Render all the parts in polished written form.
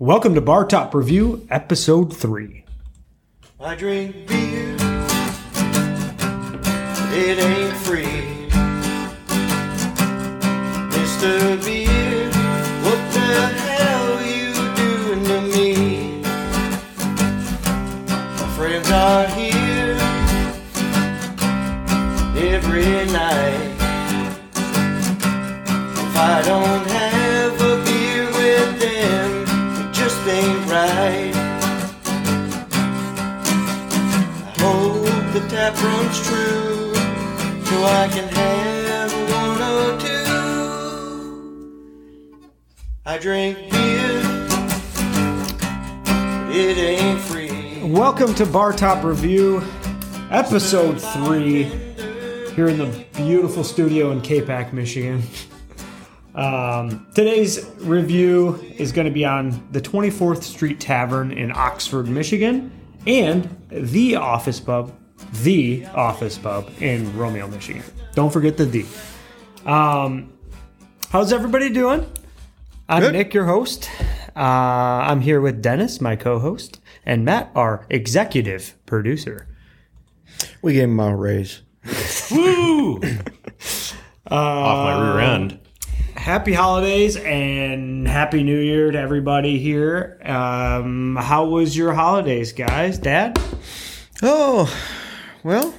Welcome to Bar Top Review, Episode 3. I drink beer. It ain't free. Mr. Beer, what the hell you doing to me? My friends are here every night. If I don't have a beer with them, it just ain't right. I hope the tap room's true, so I can have one or two. I drink beer, but it ain't free. Welcome to Bar Top Review, Episode 3, here in the beautiful studio in KPAC, Michigan. Today's review is going to be on the 24th Street Tavern in Oxford, Michigan, and The Office Pub in Romeo, Michigan. Don't forget the D. How's everybody doing? I'm good. Nick, your host. I'm here with Dennis, my co-host, and Matt, our executive producer. We gave him a raise. Woo! Off my rear end. Happy holidays and happy new year to everybody here. How was your holidays, guys? Dad? Oh, well,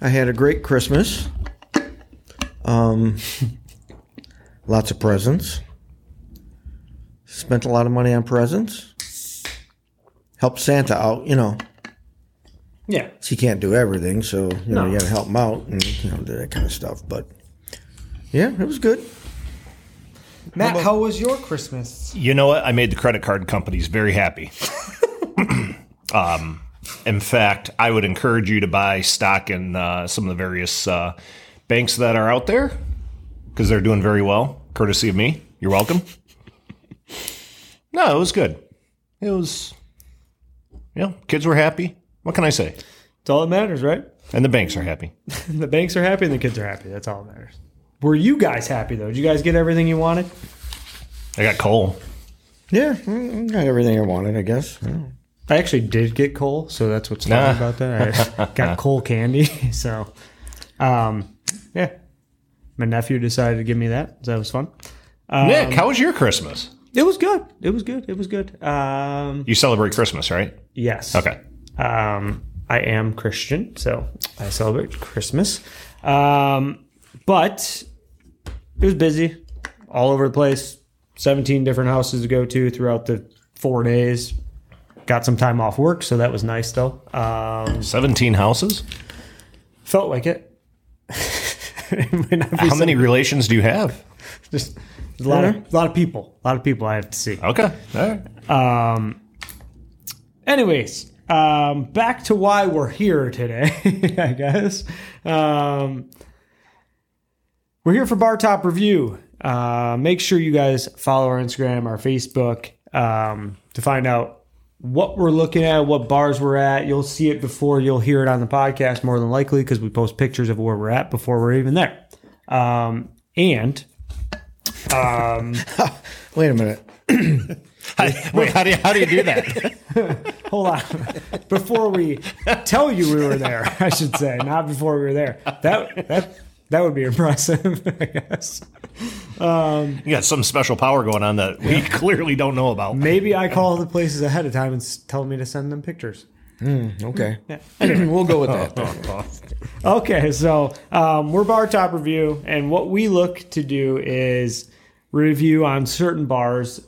I had a great Christmas. Lots of presents. Spent a lot of money on presents. Helped Santa out, you know. Yeah. He can't do everything, so you gotta help him out and do that kind of stuff. But yeah, it was good. Matt, how was your Christmas? You know what? I made the credit card companies very happy. In fact, I would encourage you to buy stock in some of the various banks that are out there because they're doing very well, courtesy of me. You're welcome. No, it was good. It was, kids were happy. What can I say? It's all that matters, right? And the banks are happy. The banks are happy and the kids are happy. That's all that matters. Were you guys happy, though? Did you guys get everything you wanted? I got coal. Yeah, I got everything I wanted, I guess. Yeah. I actually did get coal, so that's what's funny about that. I got coal candy, so my nephew decided to give me that, so that was fun. Nick, how was your Christmas? It was good. You celebrate Christmas, right? Yes. Okay. I am Christian, so I celebrate Christmas. But it was busy, all over the place, 17 different houses to go to throughout the 4 days. Got some time off work, so that was nice, though. 17 houses? Felt like it. How many relations do you have? Just a lot of people. A lot of people I have to see. Okay. All right. Anyways, back to why we're here today, I guess. We're here for Bar Top Review. Make sure you guys follow our Instagram, our Facebook, to find out what we're looking at, what bars we're at. You'll see it before you'll hear it on the podcast, more than likely, because we post pictures of where we're at before we're even there. Wait a minute. How do you do that? Hold on. Before we tell you we were there, I should say, not before we were there. That would be impressive, I guess. You got some special power going on that we clearly don't know about. Maybe I call the places ahead of time and tell me to send them pictures. Okay. Yeah. Anyway, we'll go with that. Okay, so we're Bar Top Review, and what we look to do is review on certain bars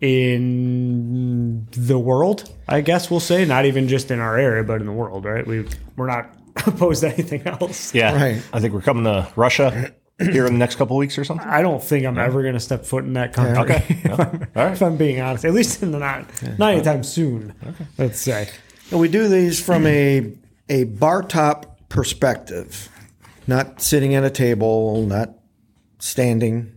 in the world, I guess we'll say. Not even just in our area, but in the world, right? We're not opposed to anything else. Yeah, right. I think we're coming to Russia here in the next couple of weeks or something. I don't think I'm ever going to step foot in that country. Okay, no. All right. If I'm being honest, at least in the not anytime soon. Okay, let's say. And we do these from a bar top perspective, not sitting at a table, not standing.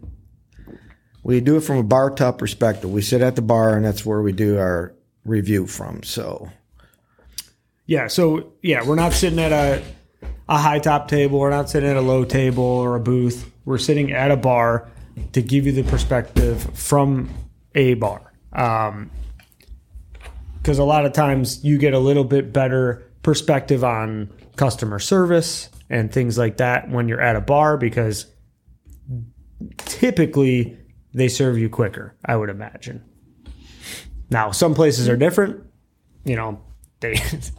We do it from a bar top perspective. We sit at the bar, and that's where we do our review from. So. Yeah, we're not sitting at a high top table. We're not sitting at a low table or a booth. We're sitting at a bar to give you the perspective from a bar. Because a lot of times you get a little bit better perspective on customer service and things like that when you're at a bar, because typically they serve you quicker, I would imagine. Now, some places are different. You know,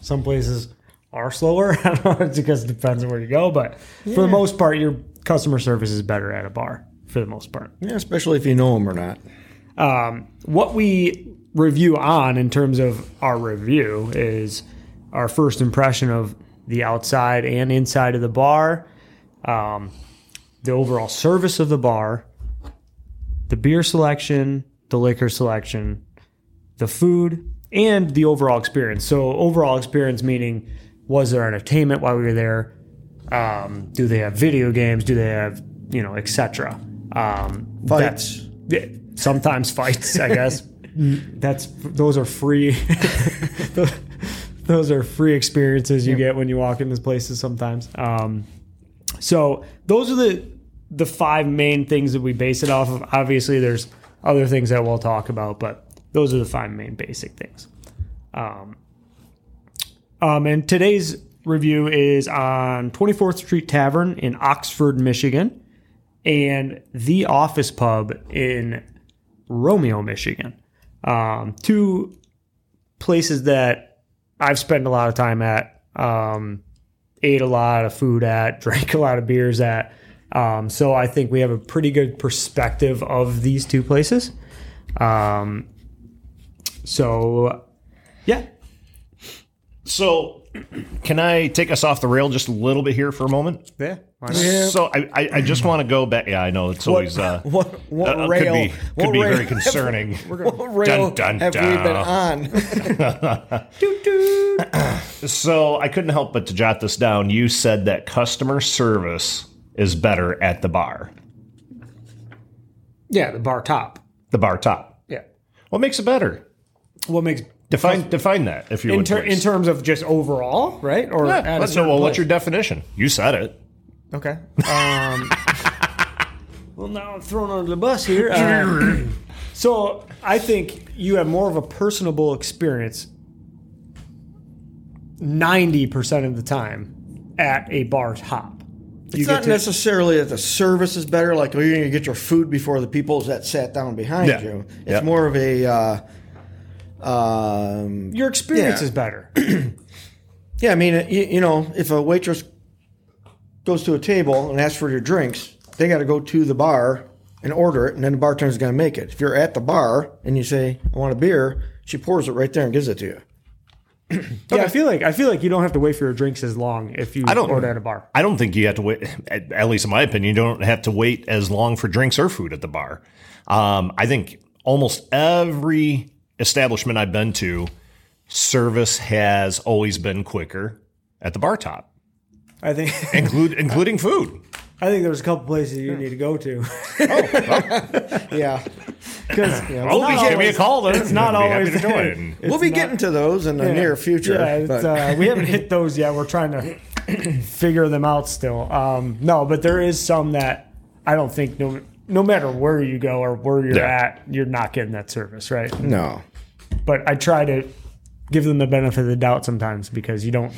some places are slower. I don't know, it's because it depends on where you go. But for the most part, your customer service is better at a bar, for the most part. Yeah, especially if you know them or not. What we review on in terms of our review is our first impression of the outside and inside of the bar, the overall service of the bar, the beer selection, the liquor selection, the food, and the overall experience. So overall experience meaning, was there entertainment while we were there? Do they have video games? Do they have, et cetera? Fights. Sometimes fights, I guess. Those are free. Those are free experiences you get when you walk into places sometimes. So those are the five main things that we base it off of. Obviously, there's other things that we'll talk about, but those are the five main basic things. And today's review is on 24th Street Tavern in Oxford, Michigan, and Thee Office Pub in Romeo, Michigan. Two places that I've spent a lot of time at, ate a lot of food at, drank a lot of beers at. So I think we have a pretty good perspective of these two places. So can I take us off the rail just a little bit here for a moment? Yeah. So I just want to go back. Yeah, I know it's always what rail could be very concerning. What rail have we been on? So I couldn't help but to jot this down. You said that customer service is better at the bar. Yeah, the bar top. Yeah. What makes it better? Define that, if you would, please. In terms of just overall, right? Or what's your definition? You said it. Okay. Well, now I'm thrown under the bus here. So I think you have more of a personable experience 90% of the time at a bar top. It's not necessarily that the service is better, like you're going to get your food before the people that sat down behind you. It's more of a... your experience is better. I mean, if a waitress goes to a table and asks for your drinks, they got to go to the bar and order it, and then the bartender's going to make it. If you're at the bar and you say, I want a beer, she pours it right there and gives it to you. Okay. I feel like you don't have to wait for your drinks as long if you order at a bar. I don't think you have to wait, at least in my opinion, you don't have to wait as long for drinks or food at the bar. I think almost every establishment I've been to, service has always been quicker at the bar top. I think, including food. I think there's a couple places you need to go to. Because give me a call. Then it's not always the joy. We'll be getting to those in the near future. Yeah, we haven't hit those yet. We're trying to figure them out still. But there is some that I don't think. No matter where you go or where you're at, you're not getting that service, right? No. But I try to give them the benefit of the doubt sometimes, because you don't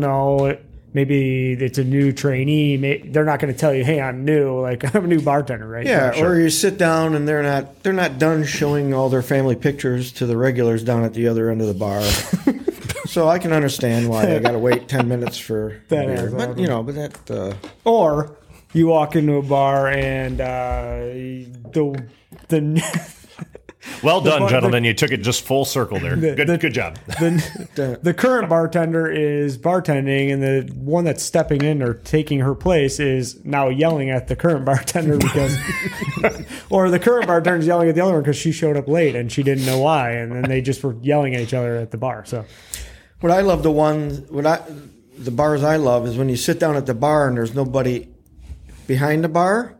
know. Maybe it's a new trainee. They're not going to tell you, "Hey, I'm new. Like I'm a new bartender," right? Yeah. Sure. Or you sit down and they're not done showing all their family pictures to the regulars down at the other end of the bar. So I can understand why I got to wait 10 minutes for that. But but that or. You walk into a bar and the well done, gentlemen. You took it just full circle there. Good job. The current bartender is bartending, and the one that's stepping in or taking her place is now yelling at the current bartender because, or the current bartender is yelling at the other one because she showed up late and she didn't know why, and then they just were yelling at each other at the bar. So, what I love the bars I love is when you sit down at the bar and there's nobody behind the bar,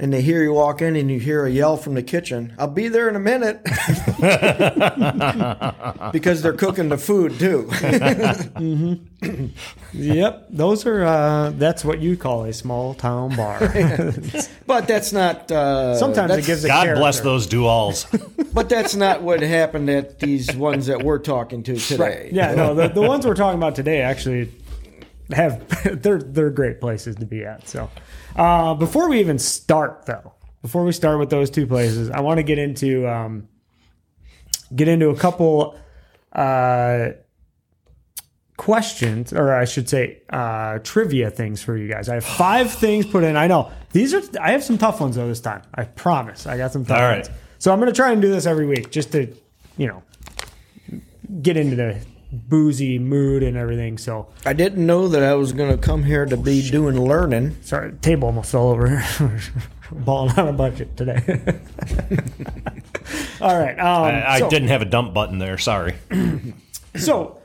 and they hear you walk in and you hear a yell from the kitchen, I'll be there in a minute, because they're cooking the food too. Mm-hmm. Yep. Those are, that's what you call a small town bar. But that's not, sometimes that's, it gives a God character. Bless those do-alls. But that's not what happened at these ones that we're talking to today. Right. Yeah, no, the ones we're talking about today actually have, they're great places to be at, so. Before we even start, though, before we start with those two places, I want to get into a couple questions, or I should say trivia things for you guys. I have 5 things put in. I know these are. I have some tough ones though this time. I promise. I got some tough ones. So I'm going to try and do this every week just to, you know, get into the boozy mood and everything. So I didn't know that I was going to come here to be doing learning. Sorry, the table almost fell over. Balling on a budget today. All right. I didn't have a dump button there. Sorry. So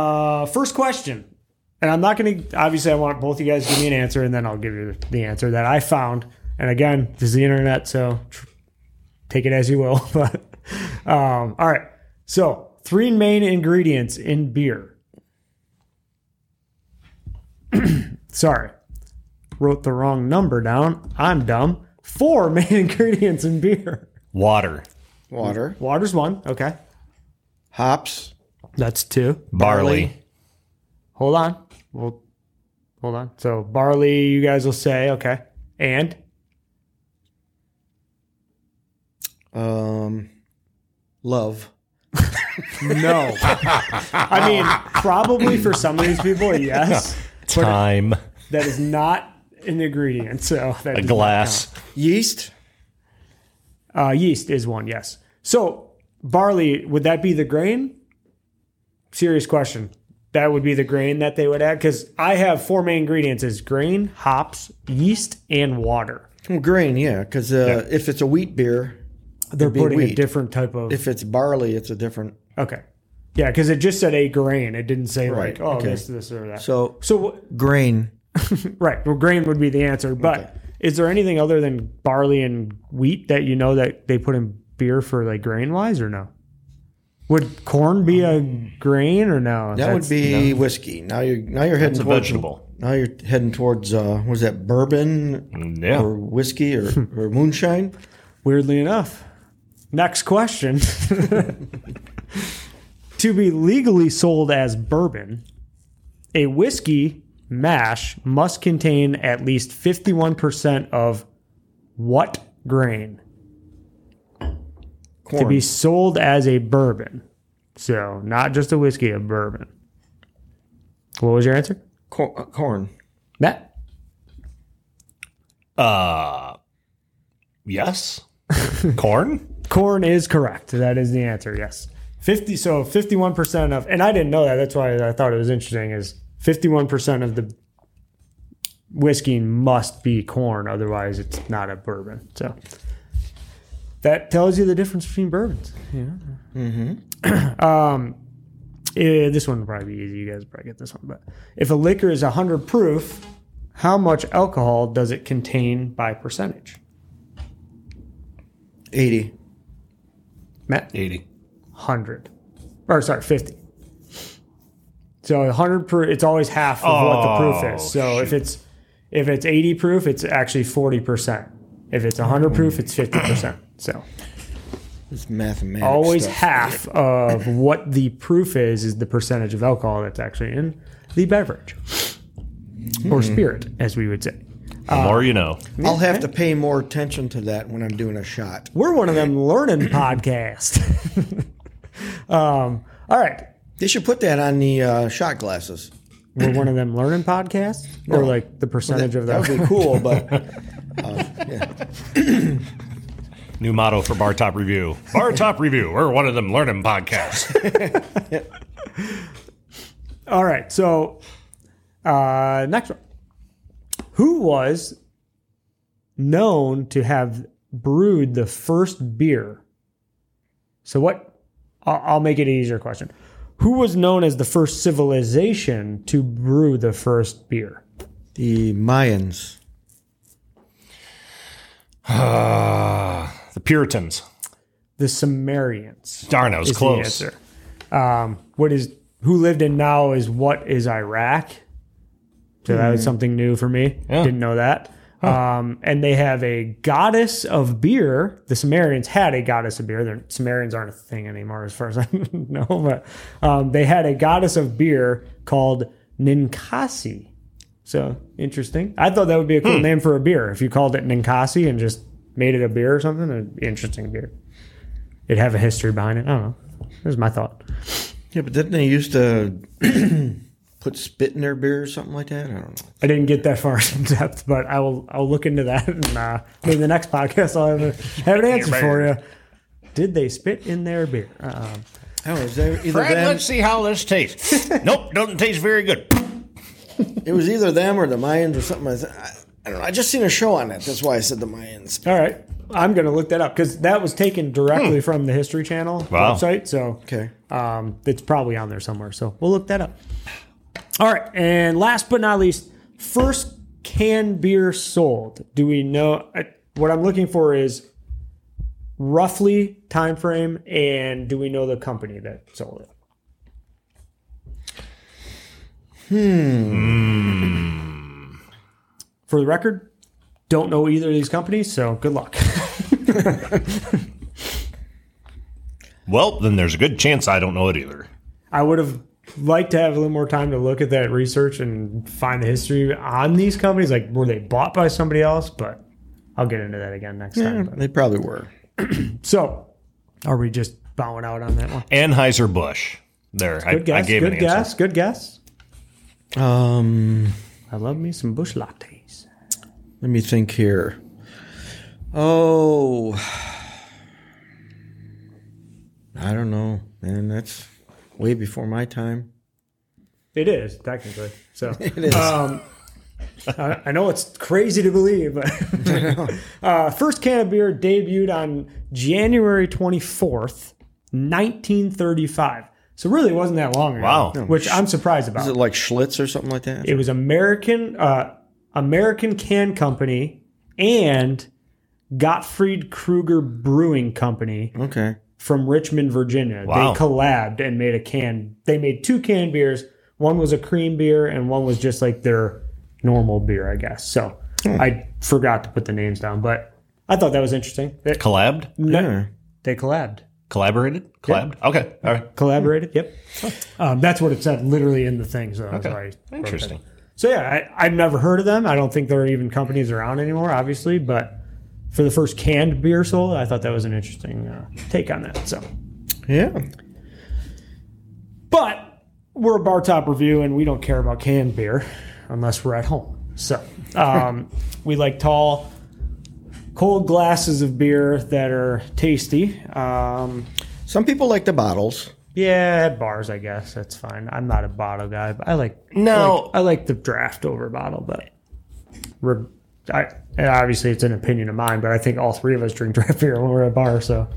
first question, and I'm not going to, obviously I want both you guys to give me an answer and then I'll give you the answer that I found. And again, this is the internet, so take it as you will. But all right. So 3 main ingredients in beer. Sorry. Wrote the wrong number down. I'm dumb. 4 main ingredients in beer. Water. Water's 1. Okay. Hops. That's 2. Barley. Hold on. Hold on. So barley, you guys will say. Okay. And? Love. No. I mean, probably for some of these people, yes. Time. That is not an ingredient. So that a glass. Yeast? Yeast is 1, yes. So barley, would that be the grain? Serious question. That would be the grain that they would add? Because I have 4 main ingredients is grain, hops, yeast, and water. Well, grain, yeah, because if it's a wheat beer... They're putting wheat. A different type of... If it's barley, it's a different... Okay. Yeah, because it just said a grain. It didn't say right. This or that. So grain. Right. Well, grain would be the answer. But Is there anything other than barley and wheat that you know that they put in beer for like grain-wise or no? Would corn be a grain or no? That would be whiskey. Now you're heading towards... That's a vegetable. Now you're heading towards, was that bourbon or whiskey or moonshine? Weirdly enough... Next question. To be legally sold as bourbon, a whiskey mash must contain at least 51% of what grain? Corn. To be sold as a bourbon. So not just a whiskey, a bourbon. What was your answer? Corn. Matt? Yes. Corn? Corn is correct. That is the answer, yes. 51% of, and I didn't know that. That's why I thought it was interesting, is 51% of the whiskey must be corn. Otherwise, it's not a bourbon. So that tells you the difference between bourbons. Yeah. Mm-hmm. This one will probably be easy. You guys probably get this one. But if a liquor is 100 proof, how much alcohol does it contain by percentage? 80. Matt? 80. 100. Or, sorry, 50. So 100 proof, it's always half of what the proof is. So if it's 80 proof, it's actually 40%. If it's 100 proof, it's 50%. So it's mathematics. Always stuff. Half of what the proof is the percentage of alcohol that's actually in the beverage. Mm-hmm. Or spirit, as we would say. The more you know. I'll have to pay more attention to that when I'm doing a shot. We're one of them learning podcasts. All right. They should put that on the shot glasses. We're one of them learning podcasts? No. Or like the percentage of that? That would be cool, but... yeah. New motto for Bar Top Review. Bar Top Review. We're one of them learning podcasts. All right. So next one. Who was known to have brewed the first beer? So what? I'll make it an easier question. Who was known as the first civilization to brew the first beer? The Mayans. The Puritans. The Sumerians. Darn, I was close. The answer. Who lived in now is what is Iraq. So that was something new for me. Yeah. Didn't know that. Huh. And they have a goddess of beer. The Sumerians had a goddess of beer. The Sumerians aren't a thing anymore as far as I know. But they had a goddess of beer called Ninkasi. So interesting. I thought that would be a cool name for a beer. If you called it Ninkasi and just made it a beer or something, it'd be an interesting beer. It'd have a history behind it. I don't know. There's my thought. Yeah, but didn't they used to put spit in their beer or something like that? I don't know. I didn't get that far in depth, but I'll look into that, and maybe the next podcast I'll have an answer for you. Did they spit in their beer? Is there either Fred, let's see how this tastes. Nope, doesn't taste very good. It was either them or the Mayans or something. I don't know. I just seen a show on it. That's why I said the Mayans. All right. I'm going to look that up because that was taken directly from the History Channel website. So it's probably on there somewhere. So we'll look that up. All right. And last but not least, first canned beer sold. Do we know? What I'm looking for is roughly time frame, and do we know the company that sold it? For the record, don't know either of these companies, so good luck. Well, then there's a good chance I don't know it either. I would have liked to have a little more time to look at that research and find the history on these companies. Like, were they bought by somebody else? But I'll get into that again next time. They probably were. So, are we just bowing out on that one? Anheuser-Busch. There, I gave an answer. Good guess. I love me some Busch lattes. Let me think here. Oh, I don't know, man. That's way before my time. It is technically. So it is. I know it's crazy to believe, but first can of beer debuted on January 24th, 1935. So really it wasn't that long ago, which I'm surprised about. Is it like Schlitz or something like that? It was American Can Company and Gottfried Kruger Brewing Company from Richmond, Virginia. Wow. They collabed and made They made two canned beers. One was a cream beer and one was just like their normal beer, I guess. So I forgot to put the names down, but I thought that was interesting. Collabed? No, they collabed. Collaborated? Collabed? Yep. Okay. All right. Collaborated? Yep. That's what it said literally in the thing. So interesting. So, I've never heard of them. I don't think there are even companies around anymore, obviously. But for the first canned beer sold, I thought that was an interesting take on that. So, yeah. But we're a bar top review, and we don't care about canned beer unless we're at home. So, we like tall, cold glasses of beer that are tasty. Some people like the bottles. Yeah, at bars, I guess. That's fine. I'm not a bottle guy, but I like the draft over bottle, but obviously it's an opinion of mine, but I think all three of us drink draft beer when we're at a bar, so.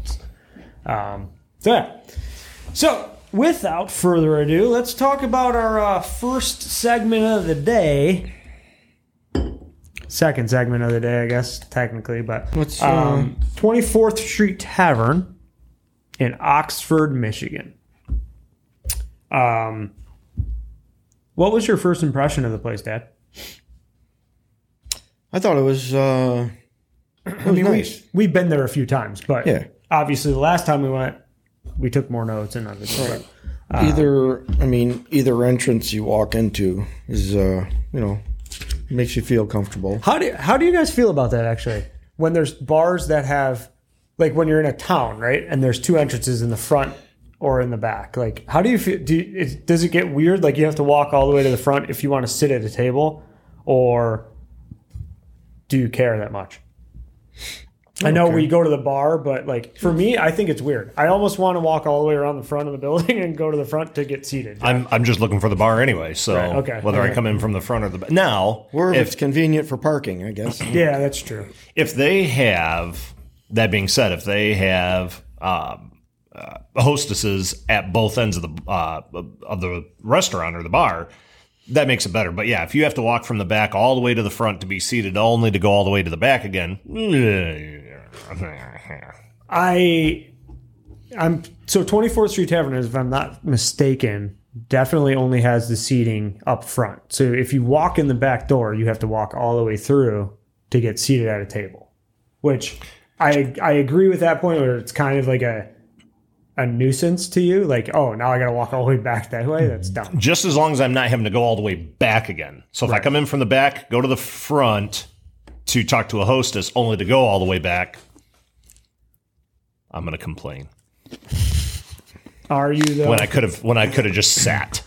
So, without further ado, let's talk about our first segment of the day. Second segment of the day, I guess, technically, but 24th Street Tavern in Oxford, Michigan. What was your first impression of the place, Dad? I thought it was nice. We've been there a few times, but obviously the last time we went, we took more notes and everything. Right. But, either entrance you walk into is makes you feel comfortable. How do you guys feel about that, actually? When there's bars that have, like when you're in a town, right? And there's two entrances in the front or in the back. Like, how do you feel? Does it get weird? Like you have to walk all the way to the front if you want to sit at a table, or do you care that much? I know we go to the bar, but like for me, I think it's weird. I almost want to walk all the way around the front of the building and go to the front to get seated. Yeah. I'm just looking for the bar anyway, so I come in from the front or the back. Now, if it's convenient for parking, I guess. Yeah, that's true. That being said, if they have hostesses at both ends of the restaurant or the bar, That makes it better. But yeah, if you have to walk from the back all the way to the front to be seated, only to go all the way to the back again. So 24th Street Tavern, if I'm not mistaken, definitely only has the seating up front. So if you walk in the back door, you have to walk all the way through to get seated at a table, which I agree with that point where it's kind of like a nuisance to you. Like, oh, now I got to walk all the way back that way. That's dumb. Just as long as I'm not having to go all the way back again. So if I come in from the back, go to the front to talk to a hostess, only to go all the way back, I'm going to complain. Are you though? When I could have just sat.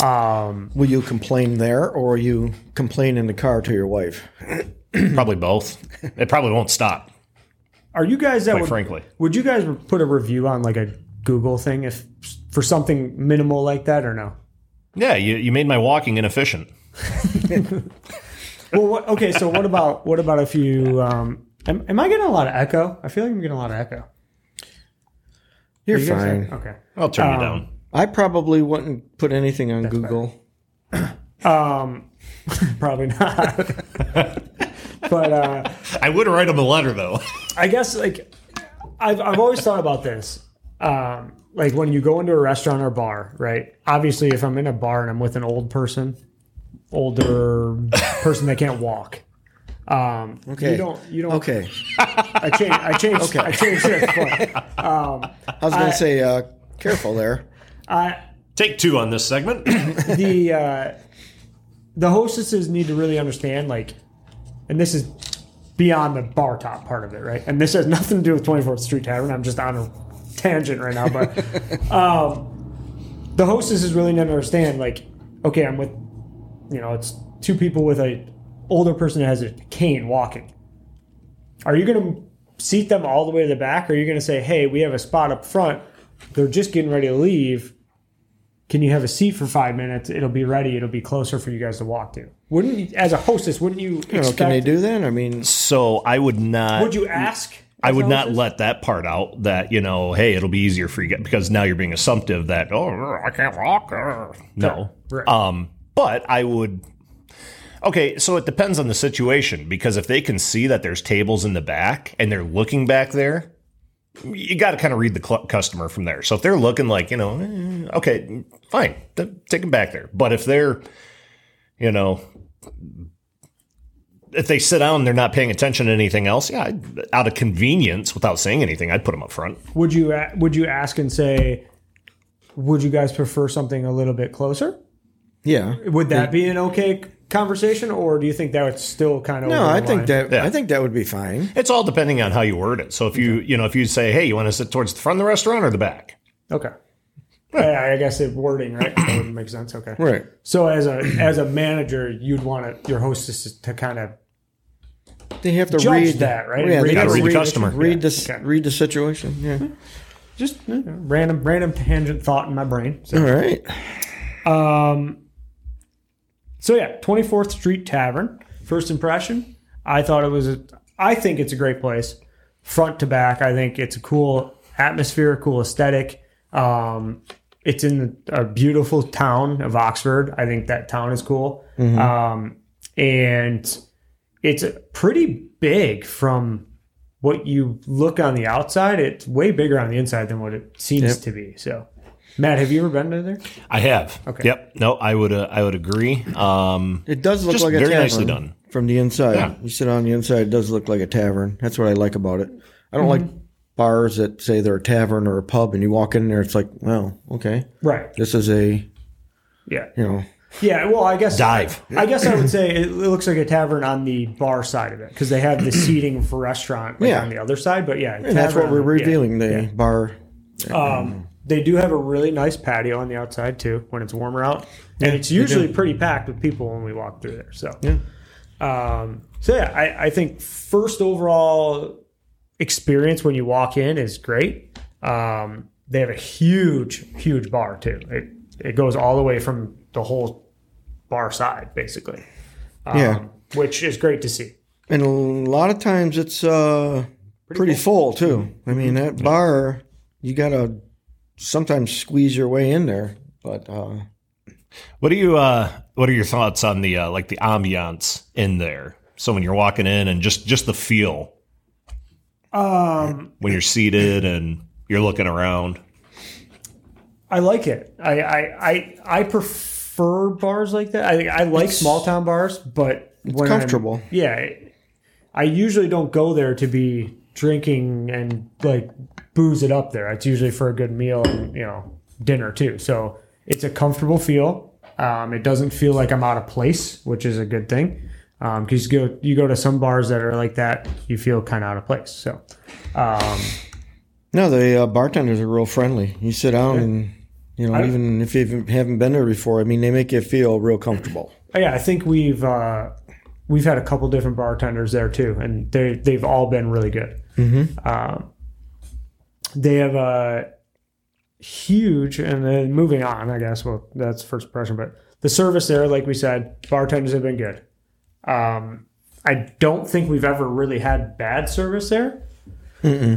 Will you complain there, or you complain in the car to your wife? Probably both. It probably won't stop. Are you guys that? Frankly, would you guys put a review on like a Google thing if for something minimal like that, or no? Yeah, you made my walking inefficient. Well, okay. So what about if you? Am I getting a lot of echo? I feel like I'm getting a lot of echo. You're fine. Okay. I'll turn you down. I probably wouldn't put anything on Google. Probably not. But I would write him a letter, though. I guess, like, I've always thought about this. Like, when you go into a restaurant or bar, right? Obviously, if I'm in a bar and I'm with an older person that can't walk. Okay. You don't. Okay. I changed. Okay. I changed this point. I was going to say, careful there. Take two on this segment. The hostesses need to really understand, like, and this is beyond the bar top part of it, right? And this has nothing to do with 24th Street Tavern. I'm just on a tangent right now, but the hostesses really need to understand, like, okay, I'm with, it's two people with a older person that has a cane walking. Are you going to seat them all the way to the back? Or are you going to say, hey, we have a spot up front. They're just getting ready to leave. Can you have a seat for 5 minutes? It'll be ready. It'll be closer for you guys to walk to. Wouldn't you, as a hostess, wouldn't you expect... Can they do that? I mean... So I would not... Would you ask? I would not let that part out that, hey, it'll be easier for you. Because now you're being assumptive that, I can't walk. No. Right. But I would... Okay, so it depends on the situation, because if they can see that there's tables in the back and they're looking back there, you got to kind of read the customer from there. So if they're looking like, okay, fine, take them back there. But if they're, if they sit down and they're not paying attention to anything else, yeah, out of convenience, without saying anything, I'd put them up front. Would you ask and say, would you guys prefer something a little bit closer? Yeah. Would that be an okay conversation, or do you think that would still kind of... No, I think that I think that would be fine. It's all depending on how you word it. So if if you say, hey, you want to sit towards the front of the restaurant or the back? Okay. Yeah. I guess if wording, right? That would make sense. Okay. Right. So as a manager, you'd want your hostess to kind of... They have to read that, right? Yeah, they got to read the customer. Read the situation. Yeah. Just random tangent thought in my brain. So. All right. So yeah, 24th Street Tavern. First impression, I thought it was. I think it's a great place, front to back. I think it's a cool atmosphere, cool aesthetic. It's in a beautiful town of Oxford. I think that town is cool, and it's pretty big from what you look on the outside. It's way bigger on the inside than what it seems to be. So. Matt, have you ever been to there? I have. Okay. Yep. No, I would agree. It does look like a tavern. Very nicely done. From the inside. Yeah. You sit on the inside, it does look like a tavern. That's what I like about it. I don't like bars that say they're a tavern or a pub, and you walk in there, it's like, wow, okay. Right. This is a... Yeah. Yeah, well, I guess... Dive. I guess I would say it looks like a tavern on the bar side of it, because they have the seating for restaurant on the other side, but yeah. And that's what we're revealing, the bar... They do have a really nice patio on the outside, too, when it's warmer out. And it's usually pretty packed with people when we walk through there. So, I think first overall experience when you walk in is great. They have a huge, huge bar, too. It goes all the way from the whole bar side, basically, which is great to see. And a lot of times it's pretty full, too. I mean, that bar, you got to... sometimes squeeze your way in there, but What are your thoughts on the like the ambiance in there? So when you're walking in and just the feel, when you're seated and you're looking around, I like it. I prefer bars like that. I like small town bars, but it's comfortable. I usually don't go there to be drinking and like booze it up there. It's usually for a good meal and, you know, dinner too. So it's a comfortable feel. It doesn't feel like I'm out of place, which is a good thing. Because you go to some bars that are like that, you feel kind of out of place. So, no, the bartenders are real friendly. You sit down and, you know, even if you haven't been there before, I mean, they make you feel real comfortable. Yeah, I think we've had a couple different bartenders there too, and they've all been really good. Mm-hmm. They have a huge, and then moving on, I guess. Well, that's first impression, but the service there, like we said, bartenders have been good. I don't think we've ever really had bad service there. They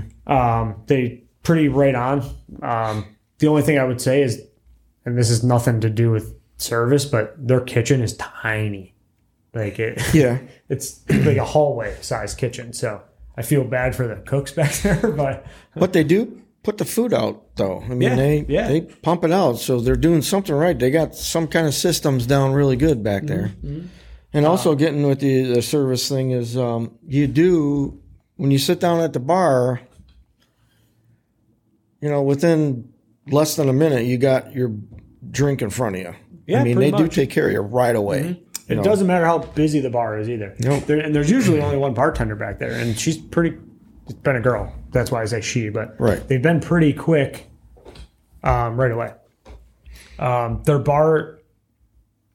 pretty right on. The only thing I would say is, and this is nothing to do with service, but their kitchen is tiny. Like it's like a hallway size kitchen. So I feel bad for the cooks back there, but what they do, put the food out though. I mean, they pump it out. So they're doing something right. They got some kind of systems down really good back there. Mm-hmm. And also getting with the service thing is you do, when you sit down at the bar, you know, within less than a minute, you got your drink in front of you. Yeah, I mean, they do take care of you right away. Mm-hmm. It doesn't matter how busy the bar is either. Nope. There's usually only one bartender back there, and she's pretty, it's been a girl. That's why I say she, but they've been pretty quick right away. Their bar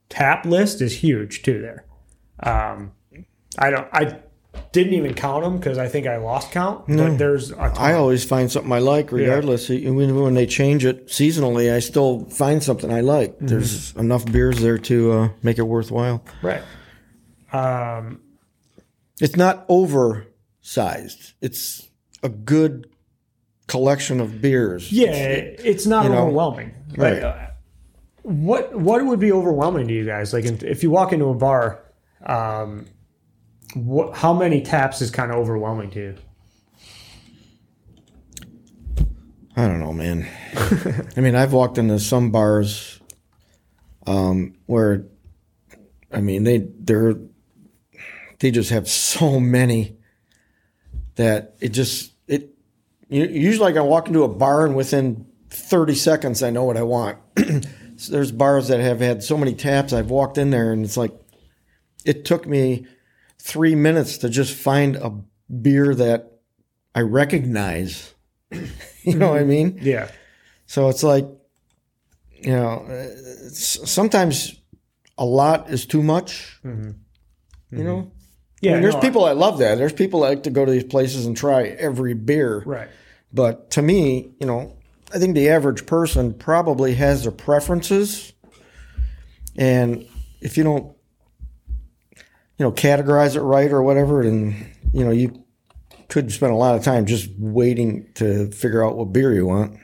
tap list is huge too there. I didn't even count them because I think I lost count. But there's a ton. I always find something I like regardless. Even when they change it seasonally, I still find something I like. Mm-hmm. There's enough beers there to make it worthwhile. Right. It's not oversized. It's a good collection of beers. Yeah, it's not overwhelming. Know, right. What would be overwhelming to you guys? Like if you walk into a bar, how many taps is kind of overwhelming to you? I don't know, man. I mean, I've walked into some bars where, I mean, they just have so many that it just it. Usually, I can walk into a bar and within 30 seconds, I know what I want. So there's bars that have had so many taps. I've walked in there and it's like it took me 3 minutes to just find a beer that I recognize. You know what I mean? Yeah. So it's like, you know, sometimes a lot is too much. Mm-hmm. You know? Yeah. I mean, there's people that love that. There's people that like to go to these places and try every beer. Right. But to me, you know, I think the average person probably has their preferences. And if you don't, you know, categorize it right or whatever, then, you know, you could spend a lot of time just waiting to figure out what beer you want.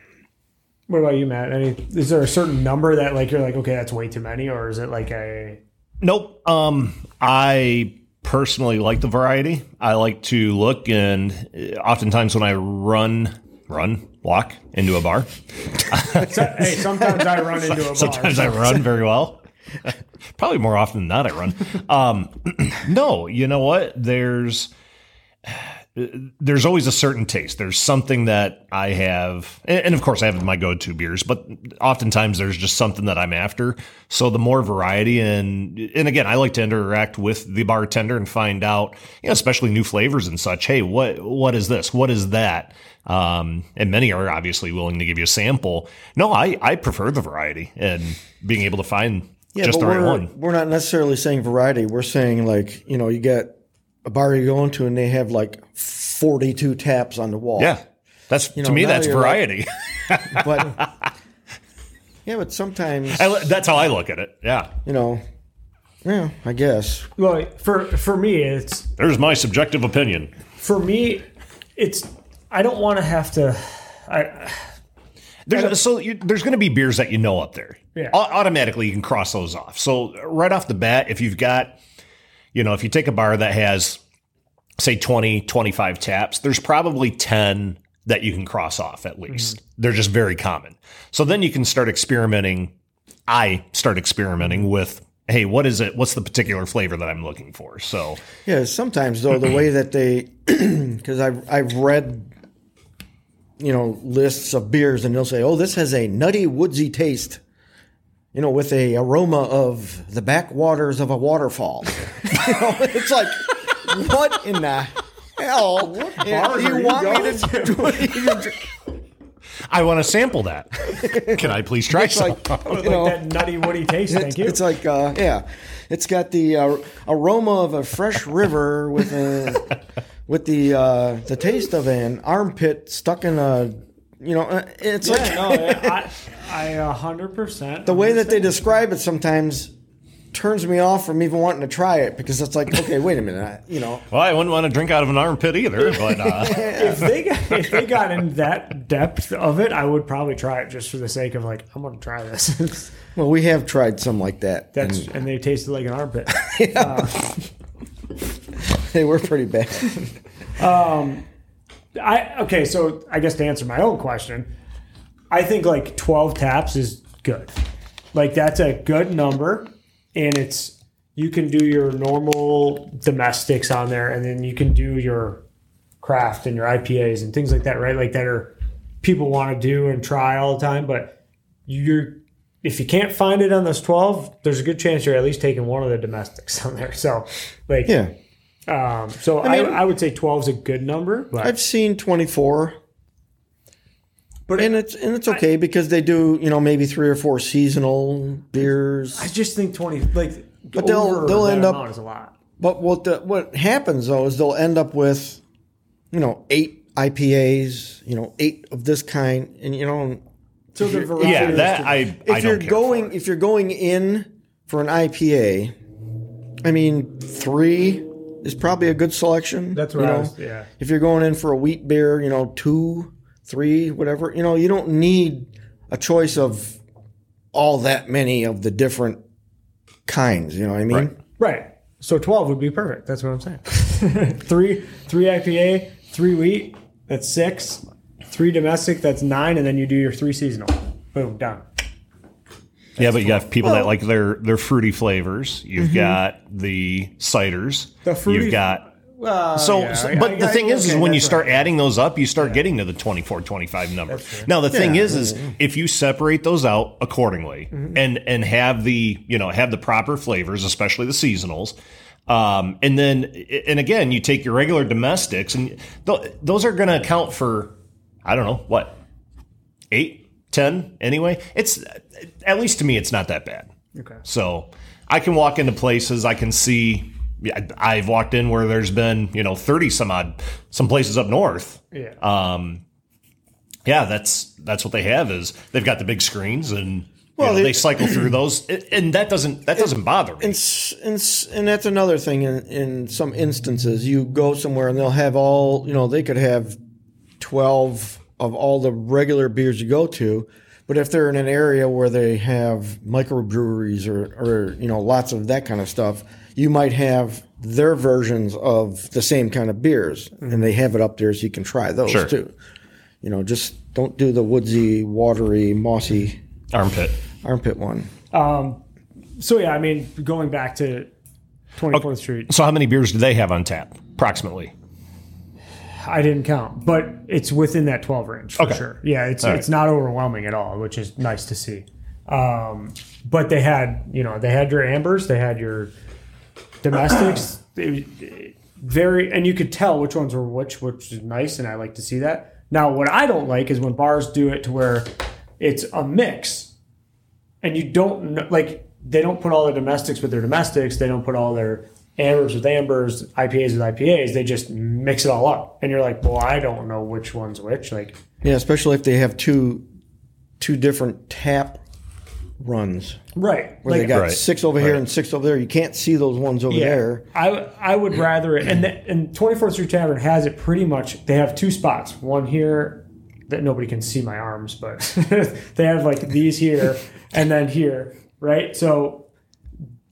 What about you, Matt? I mean, is there a certain number that like you're like, okay, that's way too many, or is it like a... Nope. I personally like the variety. I like to look, and oftentimes when I walk into a bar. Hey, sometimes I run into a bar. Sometimes I run very well. Probably more often than not I run. No, you know what? There's always a certain taste. There's something that I have, and of course I have my go-to beers, but oftentimes there's just something that I'm after. So the more variety, and again, I like to interact with the bartender and find out, you know, especially new flavors and such. Hey, what is this? What is that? And many are obviously willing to give you a sample. No, I prefer the variety and being able to find just the right one. We're not necessarily saying variety. We're saying, like, you know, you get a bar you go into and they have like 42 taps on the wall. Yeah, that's, you know, to me, that's variety. Like, but sometimes that's how I look at it. Yeah, you know. Yeah, I guess. Well, for me, it's there's my subjective opinion. For me, it's. I don't want to have to. I There's going to be beers that you know up there. Yeah. Automatically, you can cross those off. So right off the bat, if you've got, you know, if you take a bar that has, say, 20, 25 taps, there's probably 10 that you can cross off at least. Mm-hmm. They're just very common. So then you can start experimenting. I start experimenting with, hey, what is it? What's the particular flavor that I'm looking for? So yeah, sometimes though the way that they, because I've read, you know, lists of beers and they'll say, oh, this has a nutty woodsy taste, you know, with a aroma of the backwaters of a waterfall. You know, it's like, what in the hell? What bar do you want me to do? I want to sample that. Can I please try some? Like, you know, like that nutty, woody taste, thank you. It's like, yeah, it's got the aroma of a fresh river with a, the taste of an armpit stuck in a, you know, it's like. No, I 100%. The way that they describe it sometimes turns me off from even wanting to try it because it's like, okay, wait a minute, you know. Well, I wouldn't want to drink out of an armpit either, but if they got in that depth of it, I would probably try it just for the sake of like, I'm going to try this. Well, we have tried some like that. And they tasted like an armpit. Yeah. They were pretty bad. Okay, so I guess to answer my own question, I think like 12 taps is good. Like that's a good number. And it's, you can do your normal domestics on there, and then you can do your craft and your IPAs and things like that, right? Like that are people want to do and try all the time. But if you can't find it on those 12, there's a good chance you're at least taking one of the domestics on there. So, like, yeah. So I would say 12 is a good number. But I've seen 24. But it's okay because they do, you know, maybe 3 or 4 seasonal beers. I just think 20, like, but they'll end up is a lot. But what happens though is they'll end up with, you know, 8 IPAs, you know, 8 of this kind, and you know, so the variety. Yeah, that if you're going in for an IPA, I mean 3 is probably a good selection. That's right. Yeah. If you're going in for a wheat beer, you know, 2, 3, whatever, you know, you don't need a choice of all that many of the different kinds, you know what I mean? Right. So 12 would be perfect. That's what I'm saying. 3 IPA, 3 wheat, that's 6, 3 domestic, that's 9, and then you do your 3 seasonal. Boom, done. That's but 12. You have people that like their fruity flavors. You've got the ciders. The fruity. You've got the thing is when you start adding those up, you start getting to the 24, 25 number. Now, the thing is if you separate those out accordingly and have the, you know, have the proper flavors, especially the seasonals, and then, and again, you take your regular domestics and those are going to account for, I don't know, what, 8, 10 anyway. It's, at least to me, it's not that bad. Okay. So I can walk into places, I can see. Yeah, I've walked in where there's been, you know, 30 some odd, some places up north. Yeah. That's what they have is they've got the big screens and they cycle through those, and that doesn't bother me. And that's another thing. In some instances, you go somewhere and they'll have all, you know, they could have 12 of all the regular beers you go to. But if they're in an area where they have microbreweries or you know, lots of that kind of stuff, you might have their versions of the same kind of beers, and they have it up there so you can try those too. You know, just don't do the woodsy, watery, mossy armpit one. So yeah, I mean, going back to 24th Street. So how many beers do they have on tap, approximately? I didn't count, but it's within that 12 range for sure. Yeah, it's not overwhelming at all, which is nice to see. But they had, you know, they had your ambers, they had your domestics, and you could tell which ones were which is nice, and I like to see that. Now, what I don't like is when bars do it to where it's a mix, and you don't like they don't put all their domestics with their domestics, they don't put all their ambers with ambers, IPAs with IPAs, they just mix it all up. And you're like, well, I don't know which one's which. Like, yeah, especially if they have two different tap runs. Right. Where like, they got 6 over here and 6 over there. You can't see those ones over there. I would rather, and 24th Street Tavern has it pretty much, they have 2 spots, one here that nobody can see my arms, but they have like these here and then here, right? So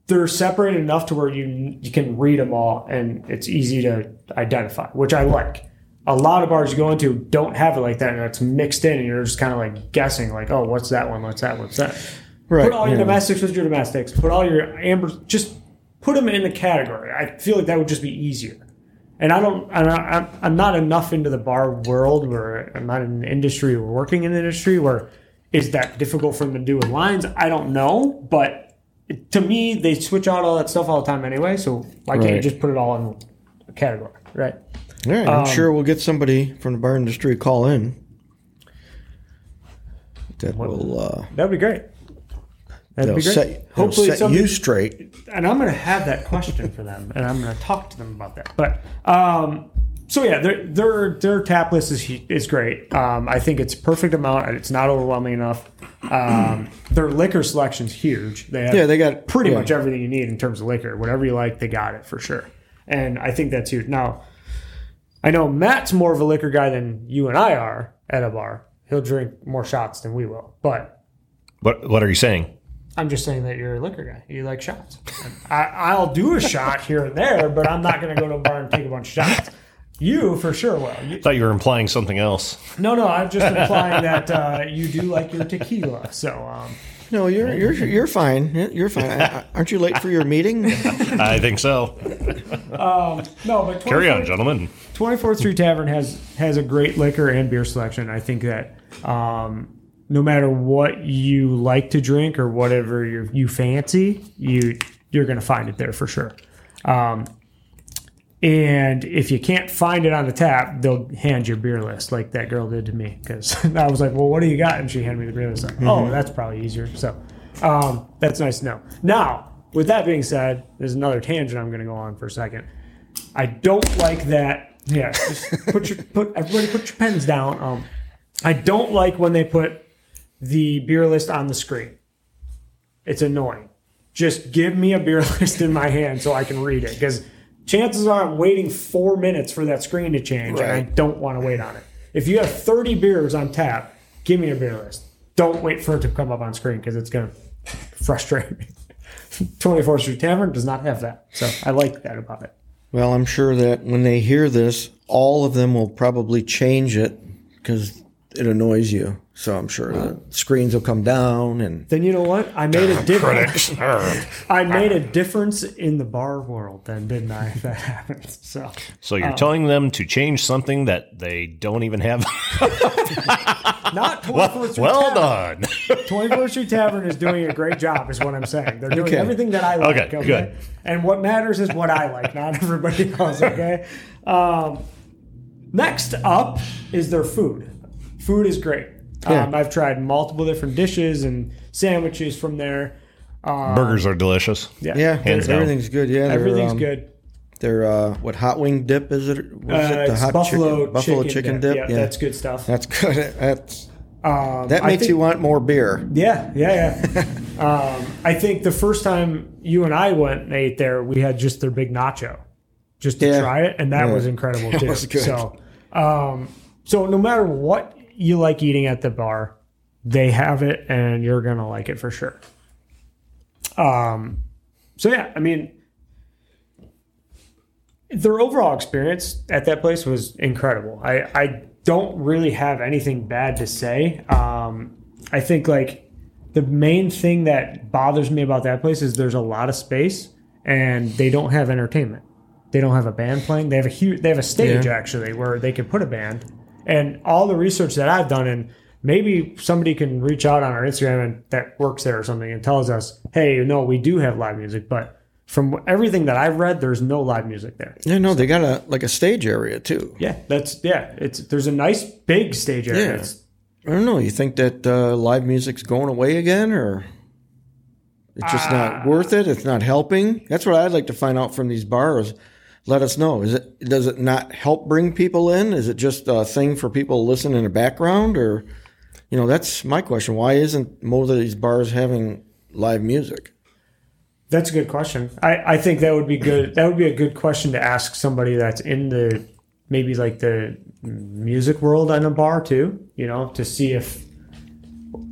they're separated enough to where you can read them all and it's easy to identify, which I like. A lot of bars you go into don't have it like that, and it's mixed in, and you're just kind of like guessing, like, oh, what's that one? What's that? What's that? Right. Put all your domestics with your domestics. Put all your ambers. Just put them in the category. I feel like that would just be easier. And I don't. I'm not enough into the bar world, where I'm not in an industry or working in an industry where it's that difficult for them to do with lines. I don't know, but to me, they switch out all that stuff all the time anyway. So why can't you just put it all in a category, right? All right, I'm sure we'll get somebody from the bar industry call in. That'd be great. That'd be great. Hopefully, set somebody, you straight. And I'm going to have that question for them, and I'm going to talk to them about that. But so yeah, their tap list is great. I think it's a perfect amount, and it's not overwhelming enough. Their liquor selection's huge. They have they got pretty much everything you need in terms of liquor. Whatever you like, they got it for sure. And I think that's huge. Now, I know Matt's more of a liquor guy than you and I are at a bar. He'll drink more shots than we will. But what are you saying? I'm just saying that you're a liquor guy. You like shots. I'll do a shot here and there, but I'm not going to go to a bar and take a bunch of shots. You for sure will. I thought you were implying something else. No, I'm just implying that you do like your tequila. So. No, you're fine. You're fine. Aren't you late for your meeting? I think so. But carry on, gentlemen. 24th Street Tavern has a great liquor and beer selection. I think that no matter what you like to drink or whatever you fancy, you're going to find it there for sure. And if you can't find it on the tap, they'll hand you a beer list like that girl did to me, because I was like, well, what do you got? And she handed me the beer list. Mm-hmm. Oh, that's probably easier. So that's nice to know. Now, with that being said, there's another tangent I'm going to go on for a second. I don't like that. Yeah, just everybody put your pens down. I don't like when they put the beer list on the screen. It's annoying. Just give me a beer list in my hand so I can read it, because chances are I'm waiting 4 minutes for that screen to change, and I don't want to wait on it. If you have 30 beers on tap, give me a beer list. Don't wait for it to come up on screen, because it's going to frustrate me. 24th Street Tavern does not have that, so I like that about it. Well, I'm sure that when they hear this, all of them will probably change it because it annoys you. So I'm sure the screens will come down. And then you know what? I made a difference. I made a difference in the bar world then, didn't I? If that happens. So you're telling them to change something that they don't even have. Not 24th Street Tavern. Done. 24th Street Tavern is doing a great job, is what I'm saying. They're doing everything that I like. Okay, good. And what matters is what I like, not everybody else. Okay. Next up is their food. Food is great. I've tried multiple different dishes and sandwiches from there. Burgers are delicious. Yeah, hands down. Everything's good. Yeah, everything's good. They're what hot wing dip is it? What is it? The hot buffalo chicken dip. Yeah, that's good stuff. That's good. That makes you want more beer. Yeah. I think the first time you and I went and ate there, we had just their big nacho, just to try it, and that was incredible too. It was good. So no matter what you like eating at the bar, they have it, and you're going to like it for sure. So, yeah, I mean, their overall experience at that place was incredible. I don't really have anything bad to say. I think, like, the main thing that bothers me about that place is there's a lot of space, and they don't have entertainment. They don't have a band playing. They have a stage, actually, where they can put a band. And all the research that I've done, and maybe somebody can reach out on our Instagram and that works there or something and tells us, hey, you know, we do have live music. But from everything that I've read, there's no live music there. Yeah, no, they got a stage area too. Yeah, there's a nice big stage area. Yeah. I don't know. You think that live music's going away again, or it's just not worth it? It's not helping? That's what I'd like to find out from these bars. Let us know. Does it not help bring people in? Is it just a thing for people to listen in the background? Or, you know, that's my question. Why isn't most of these bars having live music? That's a good question. I think that would be good. That would be a good question to ask somebody that's in the maybe like the music world and the bar too, you know, to see if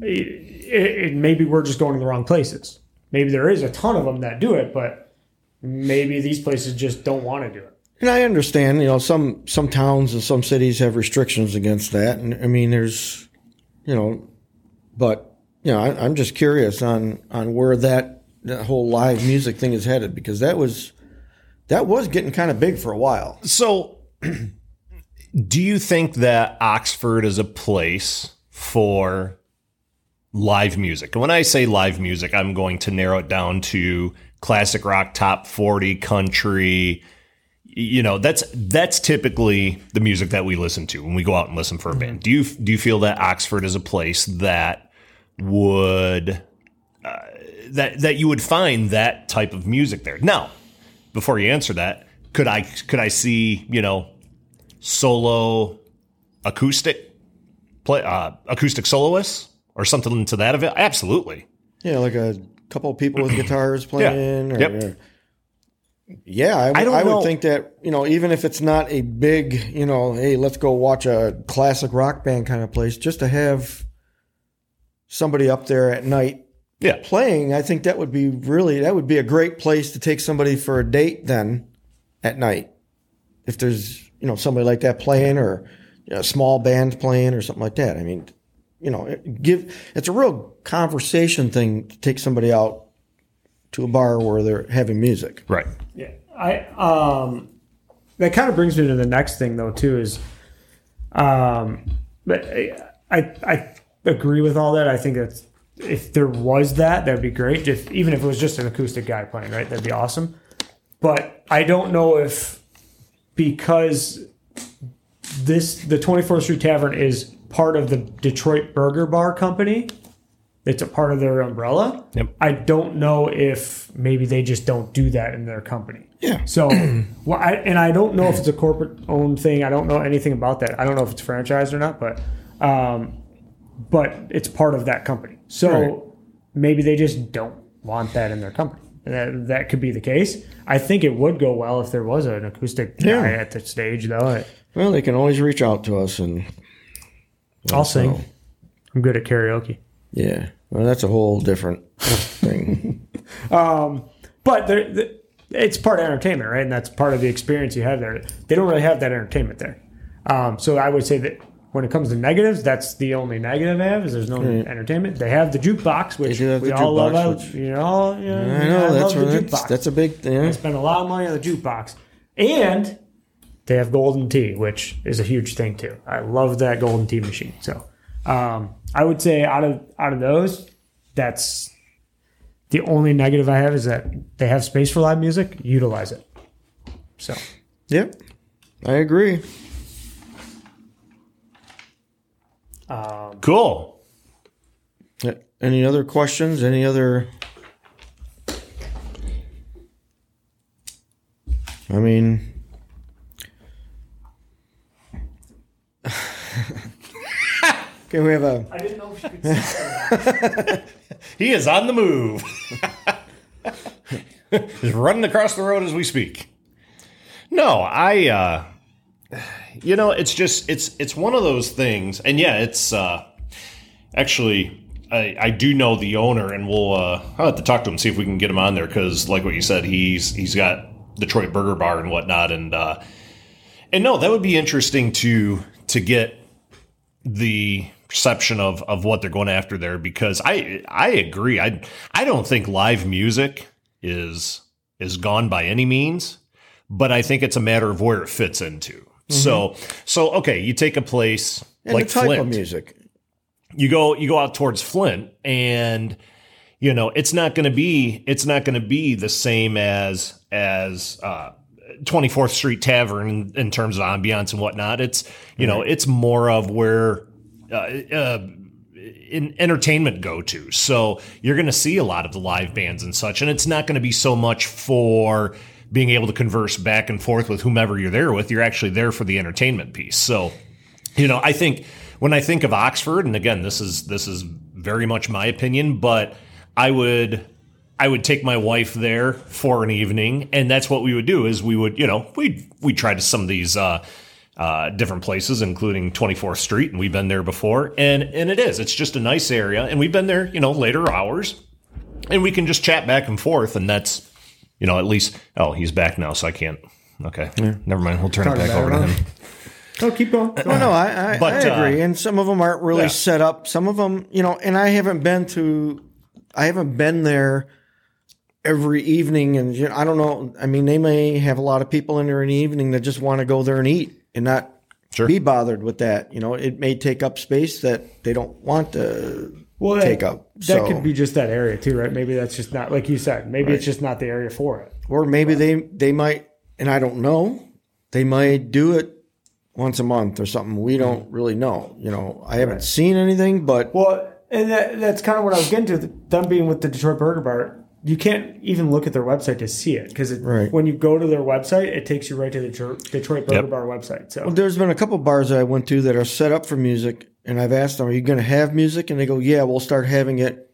maybe we're just going to the wrong places. Maybe there is a ton of them that do it, but maybe these places just don't want to do it. And I understand, you know, some towns and some cities have restrictions against that. And I mean, there's, you know, but, you know, I'm just curious on where that whole live music thing is headed, because that was getting kind of big for a while. So do you think that Oxford is a place for live music? And when I say live music, I'm going to narrow it down to classic rock, top 40, country. You know, that's typically the music that we listen to when we go out and listen for a band. Do you feel that Oxford is a place that would that you would find that type of music there? Now, before you answer that, could I see, you know, solo acoustic soloists or something to that event? Absolutely. Yeah, like a couple of people with guitars playing. Yeah. Yeah, I would think that, you know, even if it's not a big, you know, hey, let's go watch a classic rock band kind of place, just to have somebody up there at night playing, I think that would be a great place to take somebody for a date then at night. If there's, you know, somebody like that playing, or, you know, a small band playing or something like that. I mean, you know, it's a real conversation thing to take somebody out to a bar where they're having music. Right. Yeah. That kind of brings me to the next thing though too, is I agree with all that. I think that if there was that'd be great. Even if it was just an acoustic guy playing, right? That'd be awesome. But I don't know if, because the 24th Street Tavern is part of the Detroit Burger Bar Company, it's a part of their umbrella. Yep. I don't know if maybe they just don't do that in their company. Yeah. So, I don't know if it's a corporate-owned thing. I don't know anything about that. I don't know if it's franchised or not, but it's part of that company. So Maybe they just don't want that in their company. That could be the case. I think it would go well if there was an acoustic guy at the stage, though. Well, they can always reach out to us, and I'll sing. Know. I'm good at karaoke. Yeah, well, that's a whole different thing. But it's part of entertainment, right? And that's part of the experience you have there. They don't really have that entertainment there. So I would say that when it comes to negatives, that's the only negative I have, is there's no entertainment. They have the jukebox, which we all love. I know, that's the jukebox. That's a big thing. They spend a lot of money on the jukebox. And they have golden tea, which is a huge thing, too. I love that golden tea machine, so... I would say out of those, that's the only negative I have, is that they have space for live music. Utilize it. So, yep, I agree. Cool. Any other questions? Any other? I mean. Okay, we have I didn't know if you could say that. He is on the move. He's running across the road as we speak. No, you know, it's just, it's one of those things. And yeah, it's, actually, I do know the owner, and I'll have to talk to him, see if we can get him on there. 'Cause like what you said, he's got Detroit Burger Bar and whatnot. And no, that would be interesting to get the perception of what they're going after there, because I agree. I don't think live music is gone by any means, but I think it's a matter of where it fits into. Mm-hmm. So okay, you take a place and like the type Flint of music. You go out towards Flint, and you know it's not going to be the same as 24th Street Tavern in terms of ambiance and whatnot. It's, you know, it's more of where in entertainment go to. So you're going to see a lot of the live bands and such, and it's not going to be so much for being able to converse back and forth with whomever you're there with. You're actually there for the entertainment piece. So, you know, I think when I think of Oxford, and again, this is very much my opinion, but I would take my wife there for an evening, and that's what we would do, is we would, you know, we'd try to some of these different places, including 24th Street, and we've been there before. And it is. It's just a nice area, and we've been there, you know, later hours, and we can just chat back and forth, and that's, you know, at least, oh, he's back now, so I can't. Okay, yeah. Never mind. We'll turn it back over to him. Oh, keep going. I agree. And some of them aren't really set up. Some of them, you know, and I haven't been there every evening. And you know, I don't know. I mean, they may have a lot of people in there in the evening that just want to go there and eat and not be bothered with that. You know, it may take up space that they don't want to take up. That could be just that area too, right? Maybe that's just not, like you said, maybe it's just not the area for it. Or maybe they might, and I don't know, they might do it once a month or something. We don't really know. You know, I haven't seen anything, but... Well, and that's kind of what I was getting to. Them being with the Detroit Burger Bar, you can't even look at their website to see it. Because when you go to their website, it takes you right to the Detroit Burger Bar website. So. Well, there's been a couple bars that I went to that are set up for music. And I've asked them, are you going to have music? And they go, yeah, we'll start having it,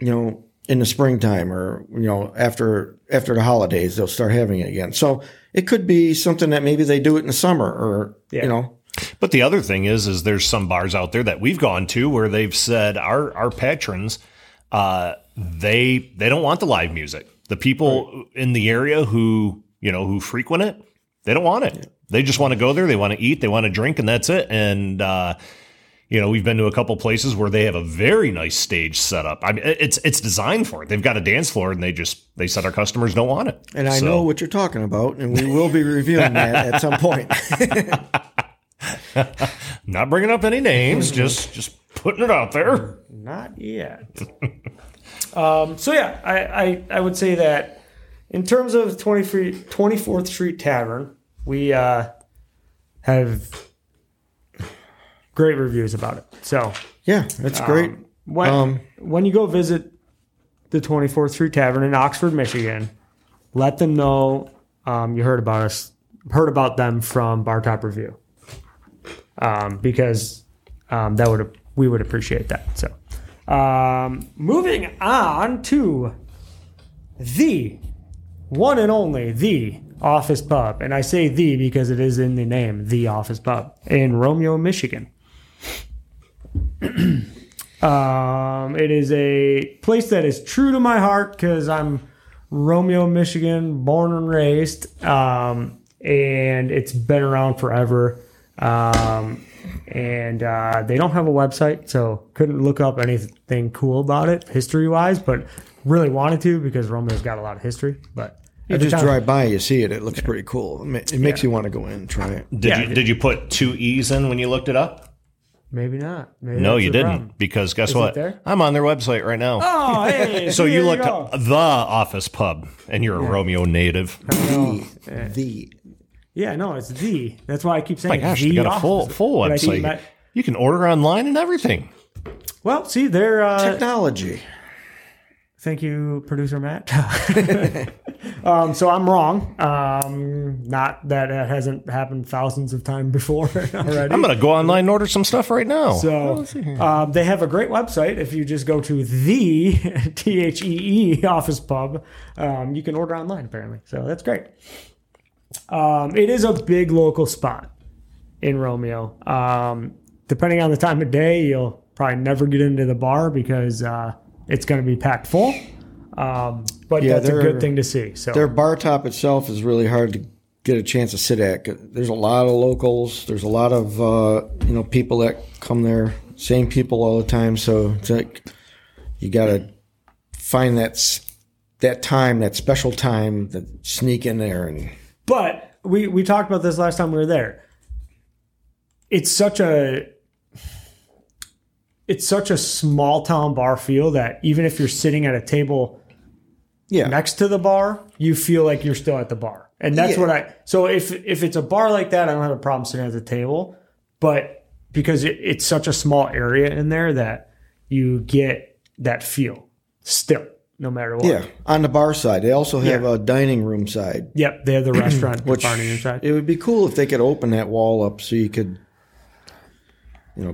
you know, in the springtime or, you know, after the holidays, they'll start having it again. So it could be something that maybe they do it in the summer or, you know. But the other thing is there's some bars out there that we've gone to where they've said our patrons, they don't want the live music. The people in the area who, you know, who frequent it, they don't want it. Yeah. They just want to go there. They want to eat, they want to drink, and that's it. And, you know, we've been to a couple places where they have a very nice stage set up. I mean, it's designed for it. They've got a dance floor, and they said our customers don't want it. And I know what you're talking about, and we will be reviewing that at some point. Not bringing up any names, just putting it out there. Not yet. I would say that in terms of 24th Street Tavern, we have great reviews about it. So yeah, that's great. When you go visit the 24th Street Tavern in Oxford, Michigan, let them know you heard about them from Bartop Review, because we would appreciate that. So moving on to the one and only The Office Pub, and I say the because it is in the name, The Office Pub in Romeo, Michigan. It is a place that is true to my heart because I'm Romeo, Michigan, born and raised, and it's been around forever. And they don't have a website, so couldn't look up anything cool about it history-wise, but really wanted to because Romeo's got a lot of history, but... You just drive by, you see it. It looks pretty cool. It makes you want to go in and try it. Did you put two E's in when you looked it up? Maybe not. Maybe no, you didn't. Problem. Because guess what? I'm on their website right now. Oh, hey. So you looked up The Office Pub, and you're a Romeo native. Yeah, no, it's the. That's why I keep saying. My gosh, they got a full website. You can order online and everything. Well, see, they're technology. Thank you, producer Matt. So I'm wrong. Not that it hasn't happened thousands of times before already. I'm going to go online and order some stuff right now. So they have a great website. If you just go to the THEE Office Pub, you can order online apparently. So that's great. It is a big local spot in Romeo. Depending on the time of day, you'll probably never get into the bar because... it's going to be packed full, but yeah, that's a good thing to see. So their bar top itself is really hard to get a chance to sit at. There's a lot of locals. There's a lot of people that come there, same people all the time. So it's like you got to find that special time to sneak in there. And but we talked about this last time we were there. It's such a small town bar feel that even if you're sitting at a table next to the bar, you feel like you're still at the bar. And that's so if it's a bar like that, I don't have a problem sitting at the table, but because it's such a small area in there that you get that feel still, no matter what. Yeah. On the bar side, they also have a dining room side. Yep. They have the restaurant, the dining room side. It would be cool if they could open that wall up so you could,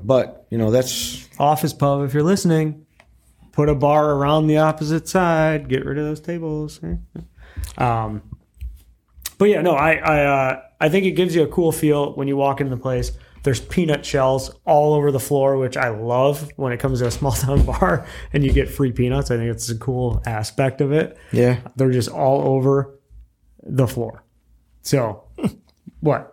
but that's Office Pub. If you're listening, put a bar around the opposite side. Get rid of those tables. But I I think it gives you a cool feel when you walk into the place. There's peanut shells all over the floor, which I love when it comes to a small town bar and you get free peanuts. I think it's a cool aspect of it. Yeah. They're just all over the floor. So what?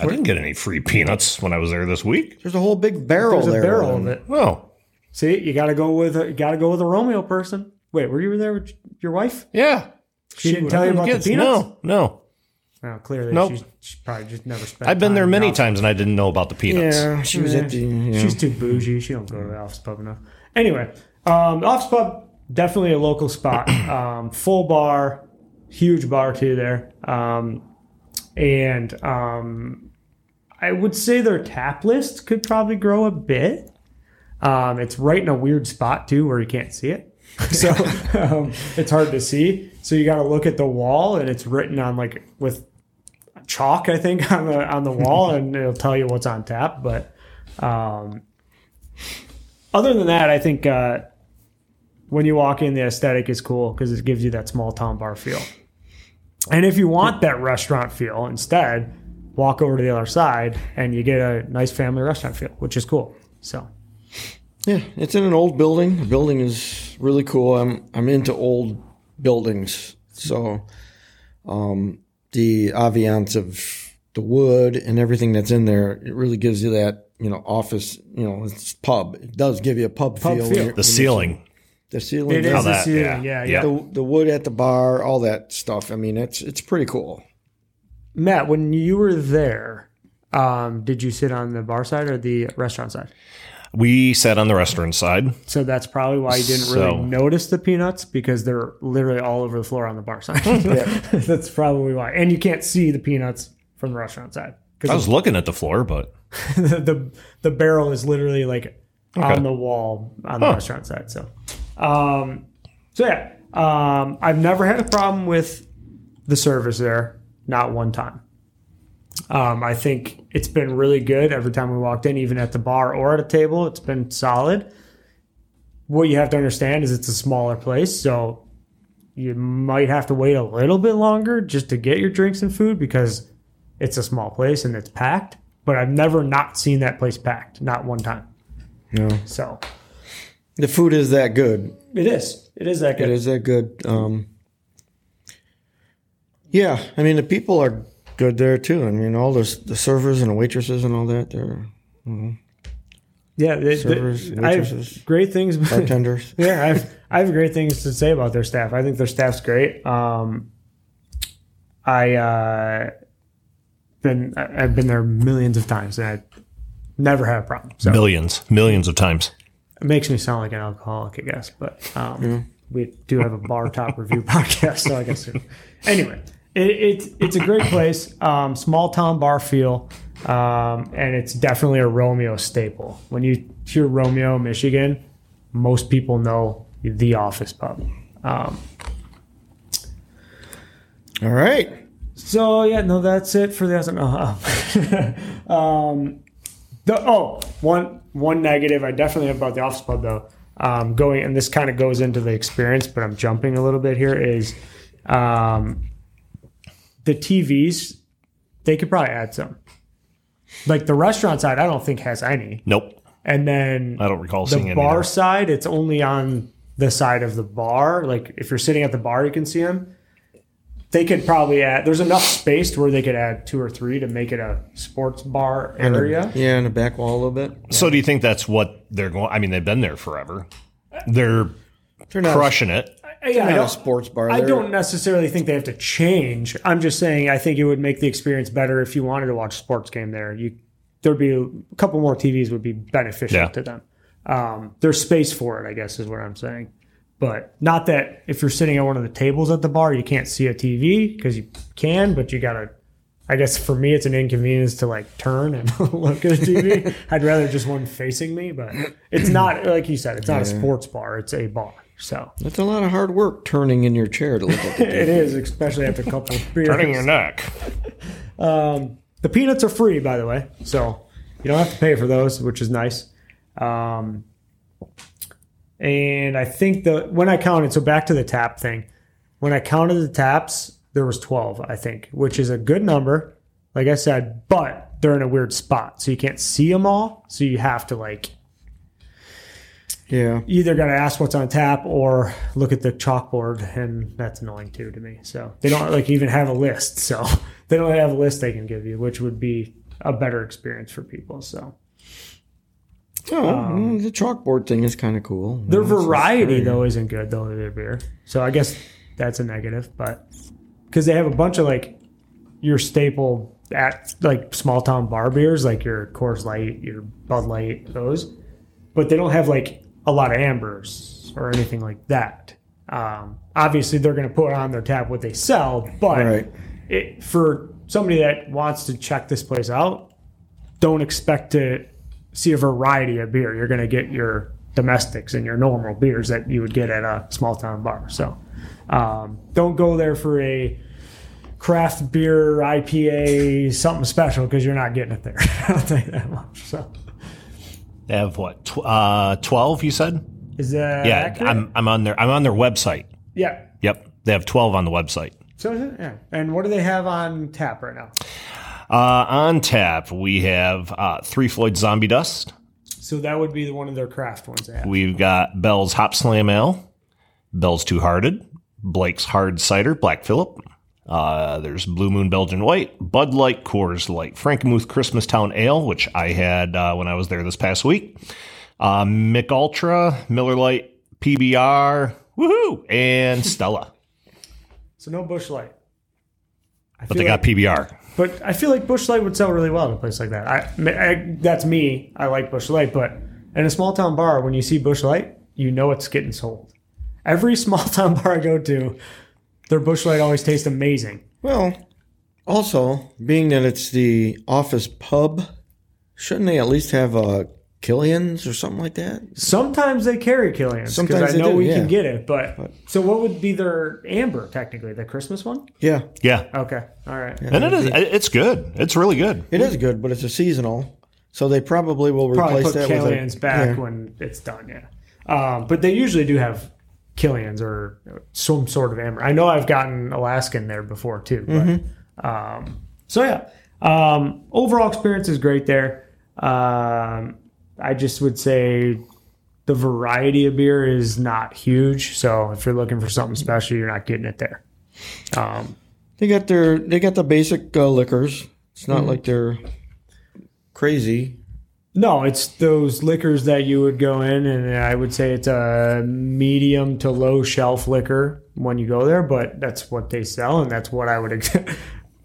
I didn't get any free peanuts when I was there this week. There's a whole big barrel there. There's a barrel of it. Well, see, you got to go with a Romeo person. Wait, were you there with your wife? Yeah. She didn't tell you about the peanuts? No. Well, clearly, nope. She probably just never spent I've been there many times, and I didn't know about the peanuts. Yeah, she was empty. You know. She's too bougie. She don't go to the Office Pub enough. Anyway, Office Pub, definitely a local spot. Full bar, huge bar, too, there. I would say their tap list could probably grow a bit. It's right in a weird spot, too, where you can't see it. So it's hard to see. So you got to look at the wall, and it's written on like with chalk, I think, on the wall, and it'll tell you what's on tap. But other than that, I think when you walk in, the aesthetic is cool because it gives you that small town bar feel. And if you want that restaurant feel instead, walk over to the other side, and you get a nice family restaurant feel, which is cool. So. Yeah, it's in an old building. The building is really cool. I'm into old buildings. So the ambiance of the wood and everything that's in there, it really gives you that, office, it's pub. It does give you a pub feel. The ceiling. The ceiling. It is the ceiling, yeah. The wood at the bar, all that stuff. I mean, it's pretty cool. Matt, when you were there, did you sit on the bar side or the restaurant side? We sat on the restaurant side. So that's probably why you didn't really notice the peanuts, because they're literally all over the floor on the bar side. Yeah. That's probably why. And you can't see the peanuts from the restaurant side. I was looking at the floor, but... the barrel is literally like on the wall on the restaurant side. So, I've never had a problem with the service there. Not one time. I think it's been really good every time we walked in, even at the bar or at a table. It's been solid. What you have to understand is it's a smaller place, so you might have to wait a little bit longer just to get your drinks and food because it's a small place and it's packed. But I've never not seen that place packed, not one time. No. So. The food is that good. It is. It is that good. It is that good. Yeah, I mean, the people are... good there too. I mean, all the servers and waitresses and all that. They're, servers, waitresses, great things. Bartenders. Yeah, I have great things to say about their staff. I think their staff's great. I've been there millions of times, and I never had a problem. So. Millions of times. It makes me sound like an alcoholic, I guess, but we do have a bar top review podcast, so I guess. Anyway. It's a great place, small town bar feel, and it's definitely a Romeo staple. When you hear Romeo, Michigan, most people know The Office Pub. All right. So, that's it for the – one negative I definitely have about The Office Pub, though, going – and this kind of goes into the experience, but I'm jumping a little bit here, is the TVs, they could probably add some. Like the restaurant side, I don't think has any. Nope. And then I don't recall seeing any. The bar side, it's only on the side of the bar. Like if you're sitting at the bar, you can see them. They could probably add. There's enough space to where they could add two or three to make it a sports bar area. And a back wall a little bit. Yeah. So do you think that's what they're going? I mean, they've been there forever. They're crushing it. Yeah, I don't, a sports bar I don't necessarily think they have to change. I'm just saying I think it would make the experience better if you wanted to watch a sports game there. There'd be a couple more TVs would be beneficial to them. There's space for it, I guess, is what I'm saying. But not that if you're sitting at one of the tables at the bar, you can't see a TV because you can, but you got to, I guess for me, it's an inconvenience to like turn and look at a TV. I'd rather just one facing me, but it's not, like you said, it's not a sports bar. It's a bar. So that's a lot of hard work turning in your chair to look at the TV. It is, especially after a couple of beers. Turning your neck. The peanuts are free, by the way, so you don't have to pay for those, which is nice. And I think when I counted, so back to the tap thing, when I counted the taps, there was 12, I think, which is a good number. like I said, but they're in a weird spot, so you can't see them all. So you have to like, yeah, you either got to ask what's on tap or look at the chalkboard, and that's annoying too to me. So they don't like even have a list. So they don't have a list they can give you, which would be a better experience for people. So. The chalkboard thing is kind of cool. Their variety, though, isn't good, though, in their beer. So I guess that's a negative, but because they have a bunch of, like, your staple at, like, small-town bar beers, like your Coors Light, your Bud Light, those. But they don't have, like, a lot of ambers or anything like that. Obviously, they're going to put on their tap what they sell, but it, for somebody that wants to check this place out, don't expect to see a variety of beer. You're going to get your domestics and your normal beers that you would get at a small town bar. So don't go there for a craft beer, IPA, something special, because you're not getting it there. I'll tell you that much. So they have what, 12 you said? Is that accurate? I'm on their website. Yeah. Yep. They have 12 on the website. So yeah. And what do they have on tap right now? On tap, we have Three Floyd Zombie Dust. So that would be one of their craft ones. We've got Bell's Hop Slam Ale, Bell's Two-Hearted, Blake's Hard Cider, Black Phillip. There's Blue Moon Belgian White, Bud Light, Coors Light, Frankenmuth Christmastown Ale, which I had when I was there this past week. McUltra, Miller Lite, PBR, woohoo, and Stella. So no Busch Light. But they got PBR. But I feel like Busch Light would sell really well in a place like that. That's me. I like Busch Light. But in a small-town bar, when you see Busch Light, you know it's getting sold. Every small-town bar I go to, their Busch Light always tastes amazing. Well, also, being that it's the office pub, shouldn't they at least have a Killian's or something like that? Sometimes they carry Killian's. Sometimes we can get it. But so what would be their amber technically? The Christmas one? Yeah. Yeah. Okay. All right. Yeah, and it's good. It's really good. It is good, but it's a seasonal, so they probably will replace that Killian's with Killian's back when it's done. Yeah. But they usually do have Killian's or some sort of amber. I know I've gotten Alaskan there before too. But, so yeah, overall experience is great there. I just would say the variety of beer is not huge. So if you're looking for something special, you're not getting it there. They got the basic liquors. It's not like they're crazy. No, it's those liquors that you would go in, and I would say it's a medium to low shelf liquor when you go there. But that's what they sell, and that's what I would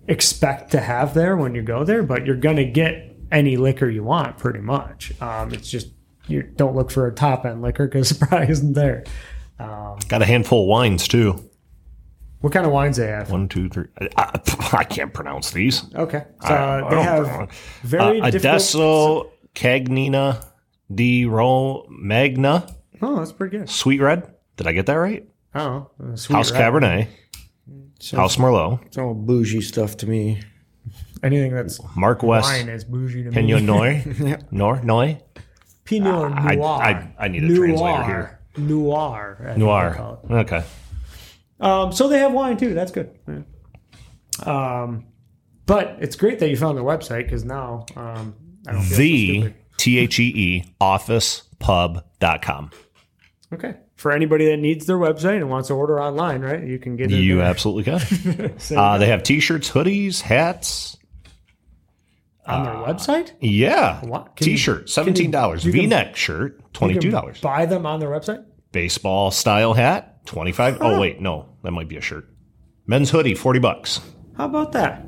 expect to have there when you go there. But you're gonna get any liquor you want, pretty much. It's just you don't look for a top end liquor because it probably isn't there. Got a handful of wines too. What kind of wines they have? 1, 2, 3. I can't pronounce these. Okay, so they have very Adesso, Cagnina di Romagna. Oh, that's pretty good. Sweet Red. Did I get that right? Oh, Sweet House Red. Cabernet. Sounds, House Merlot. It's all bougie stuff to me. Anything that's Mark West, wine is bougie to me. Pinot Noir. Pinot Noir. I need a translator here. Noir. Okay. So they have wine too. That's good. Yeah. But it's great that you found their website because now I don't feel so stupid. TheOfficePub.com. Okay. For anybody that needs their website and wants to order online, right? You can get it. You absolutely can. They have T-shirts, hoodies, hats. On their website? Yeah. T-shirt, $17. V-neck shirt, $22. You can buy them on their website? Baseball style hat, $25. Huh. Oh, wait, no. That might be a shirt. Men's hoodie, $40. How about that?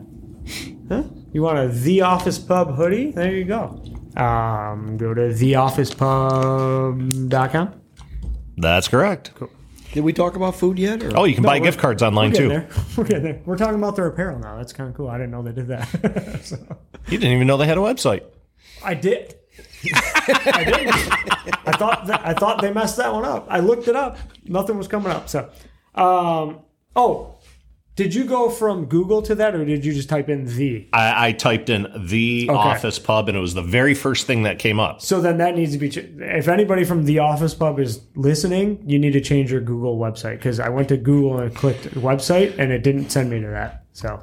Huh? You want a The Office Pub hoodie? There you go. Go to theofficepub.com. That's correct. Cool. Did we talk about food yet? Or? Oh, you can buy gift cards online too. We're getting there. We're talking about their apparel now. That's kind of cool. I didn't know they did that. So. You didn't even know they had a website. I did. I didn't. I thought they messed that one up. I looked it up. Nothing was coming up. So, did you go from Google to that, or did you just type in the? I typed in The Office Pub, and it was the very first thing that came up. So then that needs to be if anybody from The Office Pub is listening, you need to change your Google website because I went to Google and clicked website, and it didn't send me to that. So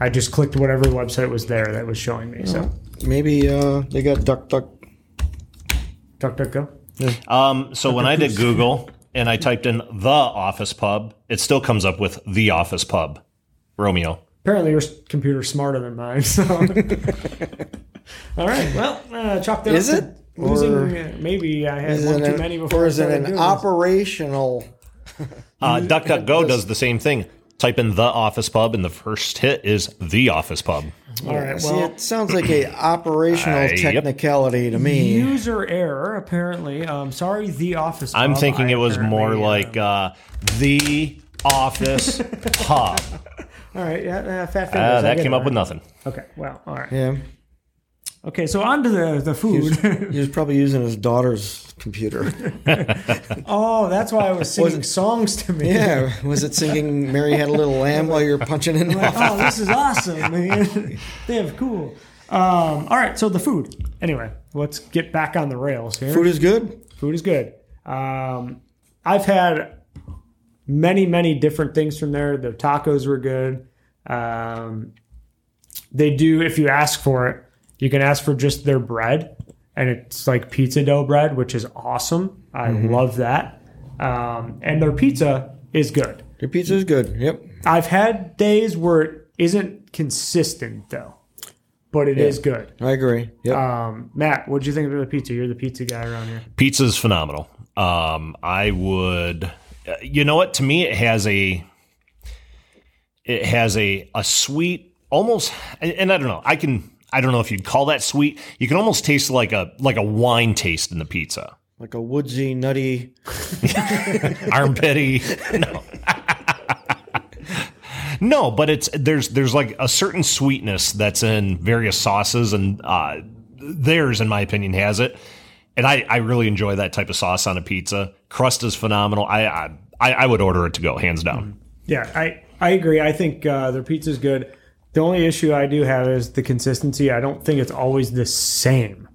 I just clicked whatever website was there that was showing me. So maybe they got DuckDuckGo. Yeah. So when I did Google and I typed in The Office Pub, it still comes up with The Office Pub, Romeo. Apparently your computer's smarter than mine. So all right, well, chalk that is up. Is it? Losing, maybe I had one too many before. Or is it an operational? DuckDuckGo does the same thing. Type in The Office Pub, and the first hit is The Office Pub. All right. Well, see, it sounds like a operational technicality to me. User error, apparently. Sorry, The Office Pub. I'm thinking it was more like The Office Pub. All right. Yeah, fat fingers. That came up with nothing. Okay. Well, all right. Yeah. Okay, so on to the food. He was probably using his daughter's computer. Oh, that's why I was singing songs to me. Yeah, was it singing Mary Had a Little Lamb while you were punching in? Like, oh, this is awesome, man. They have cool. All right, so the food. Anyway, let's get back on the rails here. Food is good? Food is good. I've had many, many different things from there. Their tacos were good. They do, if you ask for it, you can ask for just their bread, and it's like pizza dough bread, which is awesome. I love that. And their pizza is good. Their pizza is good, yep. I've had days where it isn't consistent, though, but it is good. I agree, yep. Matt, what did you think of the pizza? You're the pizza guy around here. Pizza's phenomenal. I would – you know what? To me, it has a sweet almost – and I don't know. I don't know if you'd call that sweet. You can almost taste like a wine taste in the pizza. Like a woodsy, nutty. Armpity. No. No, but there's like a certain sweetness that's in various sauces, and theirs, in my opinion, has it. And I really enjoy that type of sauce on a pizza. Crust is phenomenal. I would order it to go, hands down. Yeah, I agree. I think their pizza is good. The only issue I do have is the consistency. I don't think it's always the same.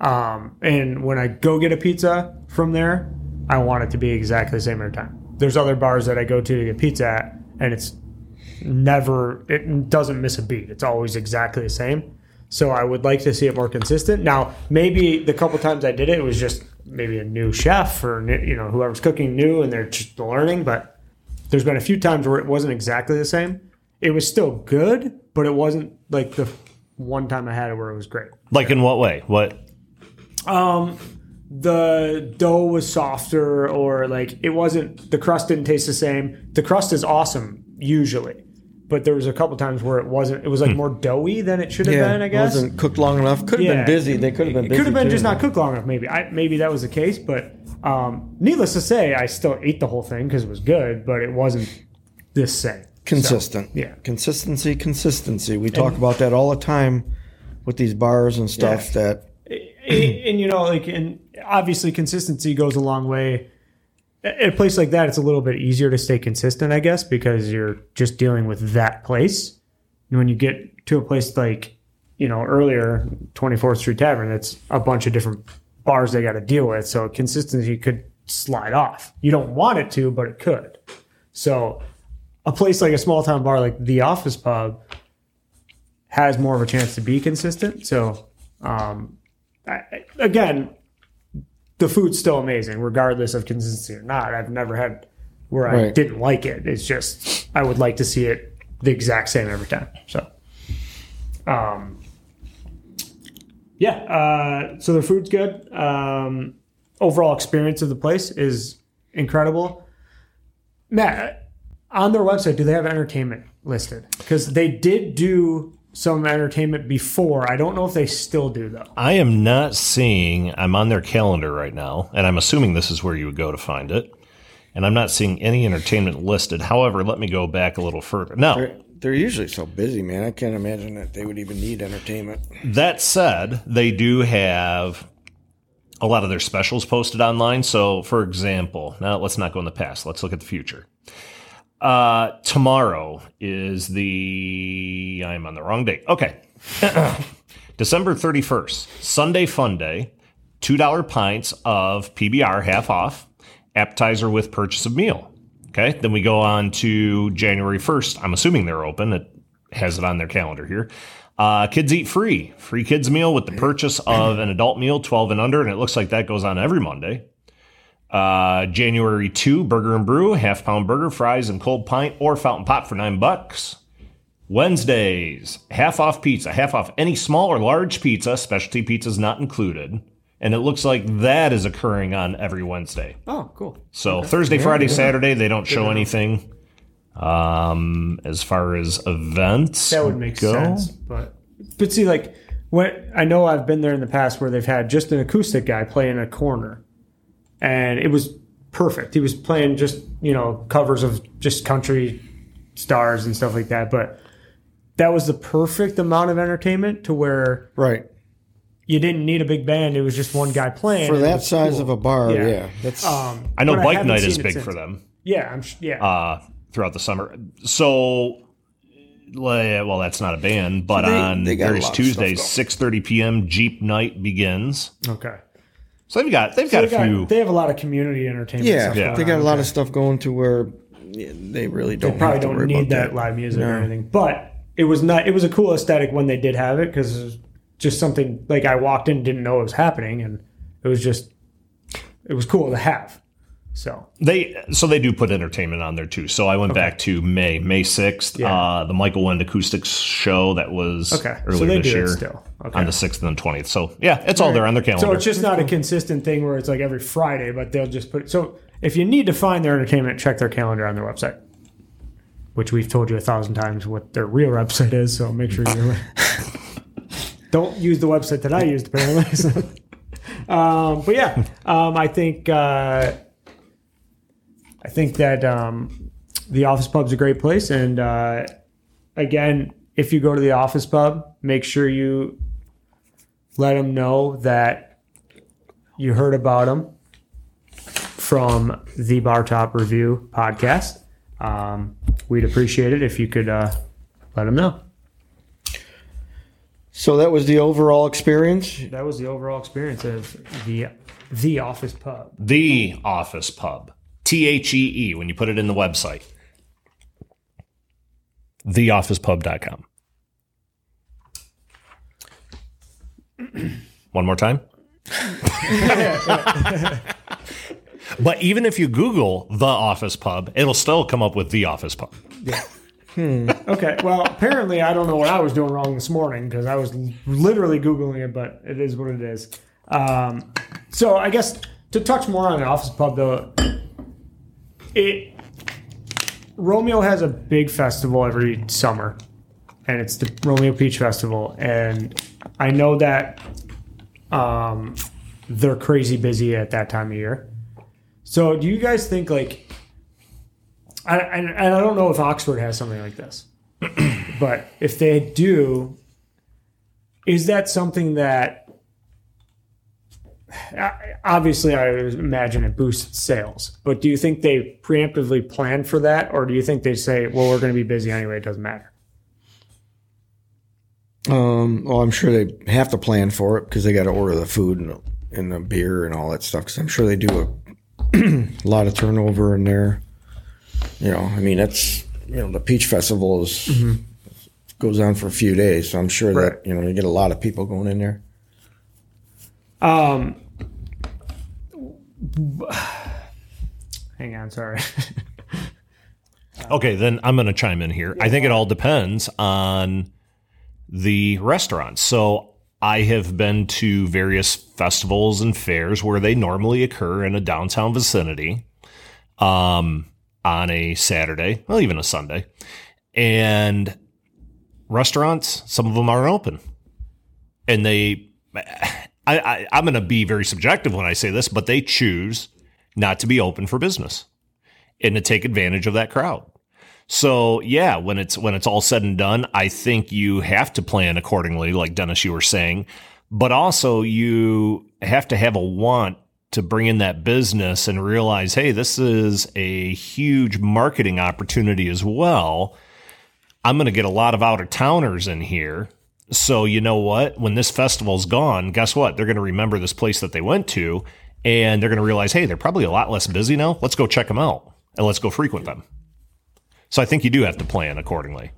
And when I go get a pizza from there, I want it to be exactly the same every time. There's other bars that I go to get pizza at, and it doesn't miss a beat. It's always exactly the same. So I would like to see it more consistent. Now, maybe the couple times I did it, it was just maybe a new chef or whoever's cooking new, and they're just learning. But there's been a few times where it wasn't exactly the same. It was still good, but it wasn't like the one time I had it where it was great. Like in what way? What? The dough was softer, or like it wasn't. The crust didn't taste the same. The crust is awesome usually, but there was a couple times where it wasn't. It was like more doughy than it should have been. I guess it wasn't cooked long enough. Could have been busy. They could have been busy. Could have been just not cooked long enough. Maybe. Maybe that was the case. But needless to say, I still ate the whole thing because it was good, but it wasn't this same. Consistent. So, yeah. Consistency. We talk about that all the time with these bars and stuff and obviously consistency goes a long way. At a place like that, it's a little bit easier to stay consistent, I guess, because you're just dealing with that place. And when you get to a place like, earlier, 24th Street Tavern, that's a bunch of different bars they got to deal with. So consistency could slide off. You don't want it to, but it could. So a place like a small-town bar like The Office Pub has more of a chance to be consistent. So, again, the food's still amazing, regardless of consistency or not. I've never had where I didn't like it. It's just I would like to see it the exact same every time. So, so the food's good. Overall experience of the place is incredible. Matt, on their website, do they have entertainment listed? Because they did do some entertainment before. I don't know if they still do, though. I am not seeing. I'm on their calendar right now, and I'm assuming this is where you would go to find it. And I'm not seeing any entertainment listed. However, let me go back a little further. No. They're usually so busy, man. I can't imagine that they would even need entertainment. That said, they do have a lot of their specials posted online. So, for example, now let's not go in the past. Let's look at the future. Tomorrow is I'm on the wrong date. Okay. December 31st, Sunday Fun Day, $2 pints of PBR, half off, appetizer with purchase of meal. Okay. Then we go on to January 1st. I'm assuming they're open at has it on their calendar here. Kids Eat free kids meal with the purchase of an adult meal, 12 and under. And it looks like that goes on every Monday. January 2, Burger and Brew, half-pound burger, fries, and cold pint or fountain pop for $9. Wednesdays, half-off pizza, half-off any small or large pizza, specialty pizzas not included. And it looks like that is occurring on every Wednesday. Oh, cool. So okay. Thursday, Friday, Saturday, they don't show anything as far as events that would make sense. But see, like, when, I know I've been there in the past where they've had just an acoustic guy play in a corner. And it was perfect. He was playing just, you know, covers of just country stars and stuff like that. But that was the perfect amount of entertainment to where you didn't need a big band. It was just one guy playing. For that size of a bar, yeah. That's, I know Bike Night is big for them. Yeah, throughout the summer. So, well, that's not a band, but on various Tuesdays, 6:30 p.m., Jeep Night begins. Okay. So they've got a few. They have a lot of community entertainment. Yeah. They got a lot of stuff going to where they really don't. They probably don't need that live music or anything. But it was not. It was a cool aesthetic when they did have it because it was just something like I walked in and didn't know it was happening, and it was cool to have. So they do put entertainment on there too. So I went back to May 6th, the Michael Wendt Acoustics show that was earlier this year on the 6th and the 20th. So yeah, it's all there on their calendar. So it's just not a consistent thing where it's like every Friday, but they'll just put it. So if you need to find their entertainment, check their calendar on their website, which we've told you 1,000 times what their real website is. So make sure you don't use the website that I used apparently. So, but yeah, I think. I think that the Office Pub is a great place. And again, if you go to the Office Pub, make sure you let them know that you heard about them from the Bartop Review podcast. We'd appreciate it if you could let them know. So that was the overall experience? That was the overall experience of the Office Pub. The Office Pub. THEE when you put it in the website. TheOfficePub.com. One more time. But even if you Google The Office Pub, it'll still come up with The Office Pub. Yeah. Okay. Well, apparently I don't know what I was doing wrong this morning because I was literally Googling it, but it is what it is. So I guess to touch more on The Office Pub, though, Romeo has a big festival every summer, and it's the Romeo Peach Festival. And I know that they're crazy busy at that time of year. So do you guys think, like, I don't know if Oxford has something like this, but if they do, is that something that obviously, I imagine it boosts sales, but do you think they preemptively plan for that, or do you think they say, well, we're going to be busy anyway, it doesn't matter? Well, I'm sure they have to plan for it because they got to order the food and the beer and all that stuff, because I'm sure they do a lot of turnover in there. You know, I mean, that's, you know, the Peach Festival is, goes on for a few days, so I'm sure that, you know, you get a lot of people going in there. Hang on, sorry. Okay, then I'm going to chime in here. Yeah. I think it all depends on the restaurant. So I have been to various festivals and fairs where they normally occur in a downtown vicinity on a Saturday, well, even a Sunday. And restaurants, some of them aren't open. And they... I'm going to be very subjective when I say this, but they choose not to be open for business and to take advantage of that crowd. So yeah, when it's all said and done, I think you have to plan accordingly, like Dennis, you were saying, but also you have to have a want to bring in that business and realize, hey, this is a huge marketing opportunity as well. I'm going to get a lot of out-of-towners in here. So you know what? When this festival's gone, guess what? They're going to remember this place that they went to, and they're going to realize, hey, they're probably a lot less busy now. Let's go check them out, and let's go frequent them. So I think you do have to plan accordingly.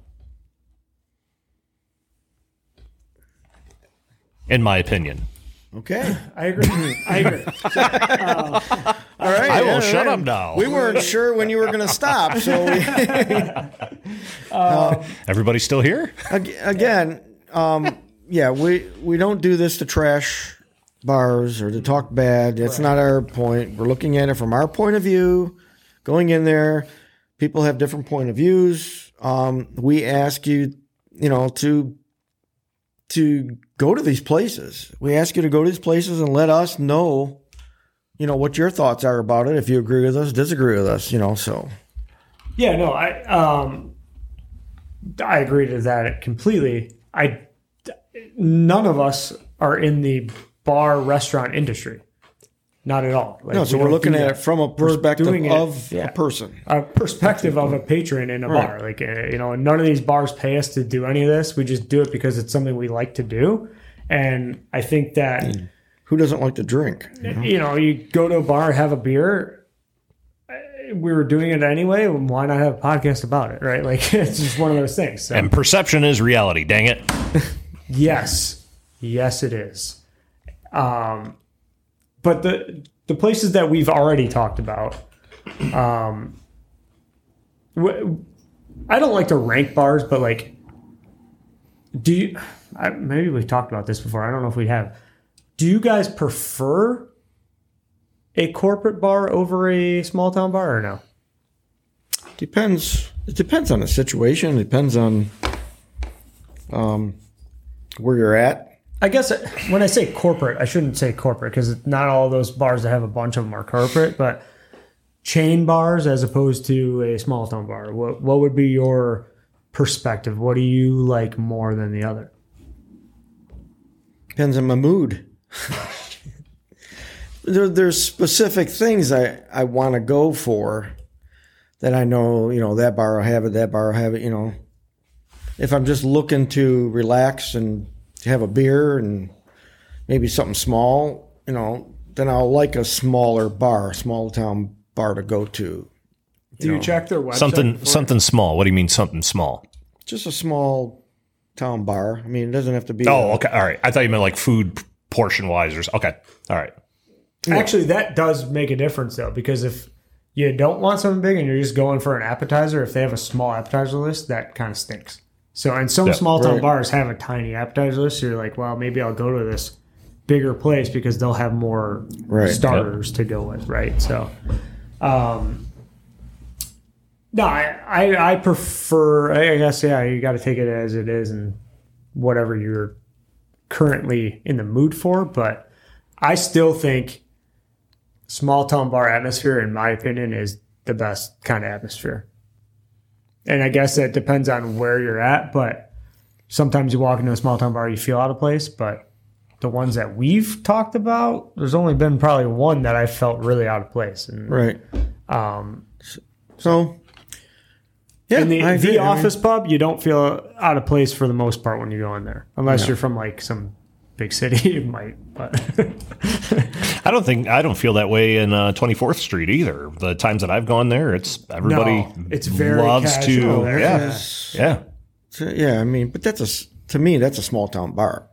in my opinion. Okay. I agree. I agree. All right. I will shut up now. We weren't sure when you were going to stop, so we everybody's still here? Again, we don't do this to trash bars or to talk bad. That's not our point. We're looking at it from our point of view. Going in there, people have different point of views. We ask you, to go to these places. We ask you to go to these places and let us know, what your thoughts are about it. If you agree with us, disagree with us, so. Yeah, no, I agree to that completely. None of us are in the bar restaurant industry. Not at all. Like, no, so we're looking at it from a perspective of a person. A perspective of a patron in a bar. Like, none of these bars pay us to do any of this. We just do it because it's something we like to do. And I think that... who doesn't like to drink? You go to a bar, have a beer. We were doing it anyway. Why not have a podcast about it, right? Like, it's just one of those things. So. And perception is reality, dang it. Yes. Yes, it is. But the places that we've already talked about, I don't like to rank bars, but like, maybe we've talked about this before. I don't know if we have. Do you guys prefer a corporate bar over a small town bar or no? Depends. It depends on the situation. It depends on where you're at. I guess when I say corporate, I shouldn't say corporate because not all those bars that have a bunch of them are corporate, but chain bars as opposed to a small town bar. What would be your perspective? What do you like more than the other? Depends on my mood. There's specific things I want to go for that I know, that bar will have it, that bar will have it. If I'm just looking to relax and have a beer and maybe something small, then I'll like a smaller bar, small town bar to go to. Do you check their website? Something small. What do you mean something small? Just a small town bar. I mean, it doesn't have to be. Oh, okay. All right. I thought you meant like food portion wise or something. Okay. All right. Yeah. Actually, that does make a difference though, because if you don't want something big and you're just going for an appetizer, if they have a small appetizer list, that kind of stinks. So, and some small town bars have a tiny appetizer list. So you're like, well, maybe I'll go to this bigger place because they'll have more starters to go with, right? So, I prefer, I guess, you got to take it as it is and whatever you're currently in the mood for. But I still think small town bar atmosphere, in my opinion, is the best kind of atmosphere. And I guess that depends on where you're at, but sometimes you walk into a small town bar, you feel out of place. But the ones that we've talked about, there's only been probably one that I felt really out of place. And, in the office pub, you don't feel out of place for the most part when you go in there, unless you're from like some big city, you might. But I don't feel that way in 24th Street either. The times that I've gone there, it's very loves casual to there. I mean, but that's a small town bar.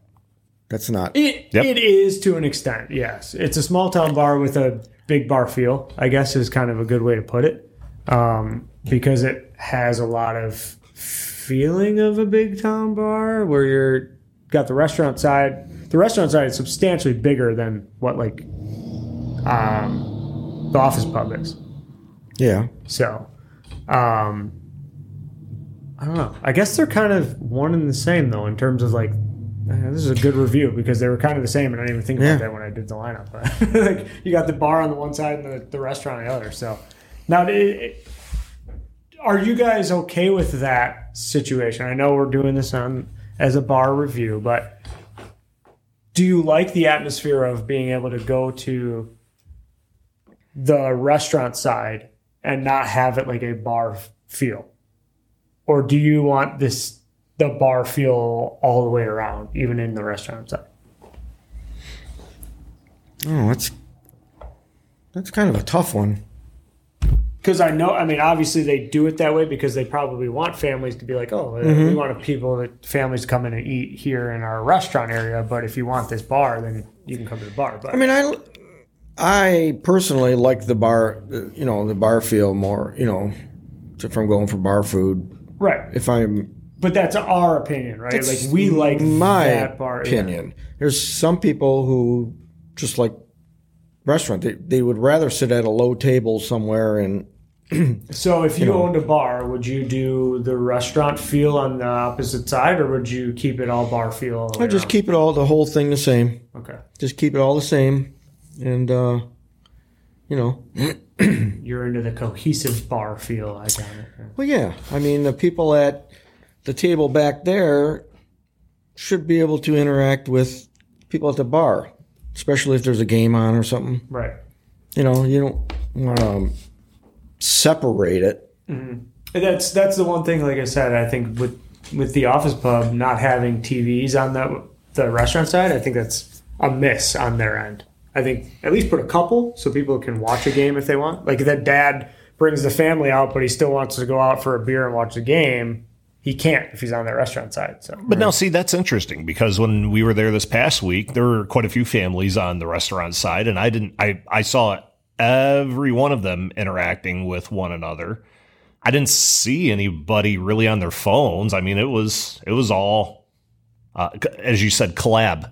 That's not it. Yep. It is to an extent. Yes, it's a small town bar with a big bar feel, I guess, is kind of a good way to put it, because it has a lot of feeling of a big town bar where you're got the restaurant side. The restaurant side is substantially bigger than what, like, the office pub is. Yeah. So, I don't know. I guess they're kind of one and the same, though, in terms of, like, this is a good review because they were kind of the same, and I didn't even think about that when I did the lineup. Like, you got the bar on the one side and the restaurant on the other. So, now, are you guys okay with that situation? I know we're doing this as a bar review, but... do you like the atmosphere of being able to go to the restaurant side and not have it like a bar feel? Or do you want the bar feel all the way around, even in the restaurant side? Oh, that's kind of a tough one. Because I know, I mean, obviously they do it that way because they probably want families to be like, oh, we want families to come in and eat here in our restaurant area. But if you want this bar, then you can come to the bar. But I mean, I personally like the bar, you know, the bar feel more, you know, if I'm going for bar food. Right. But that's our opinion, right? Like, we like that bar. My opinion. Yeah. There's some people who just like restaurant. They would rather sit at a low table somewhere and... So if you owned a bar, would you do the restaurant feel on the opposite side, or would you keep it all bar feel? I just keep it all, the whole thing the same. Okay. Just keep it all the same. And, you know... You're into the cohesive bar feel, I got it. Well, yeah. I mean, the people at the table back there should be able to interact with people at the bar, especially if there's a game on or something. Right. You know, you don't want to... separate it. Mm-hmm. That's the one thing, like I said, I think with the office pub not having TVs on the restaurant side, I think that's a miss on their end. I think at least put a couple so people can watch a game if they want. Like, that dad brings the family out, but he still wants to go out for a beer and watch the game. He can't if he's on that restaurant side. So. But now, see, that's interesting, because when we were there this past week, there were quite a few families on the restaurant side, and I saw it. Every one of them interacting with one another. I didn't see anybody really on their phones. I mean, it was all, as you said, collab.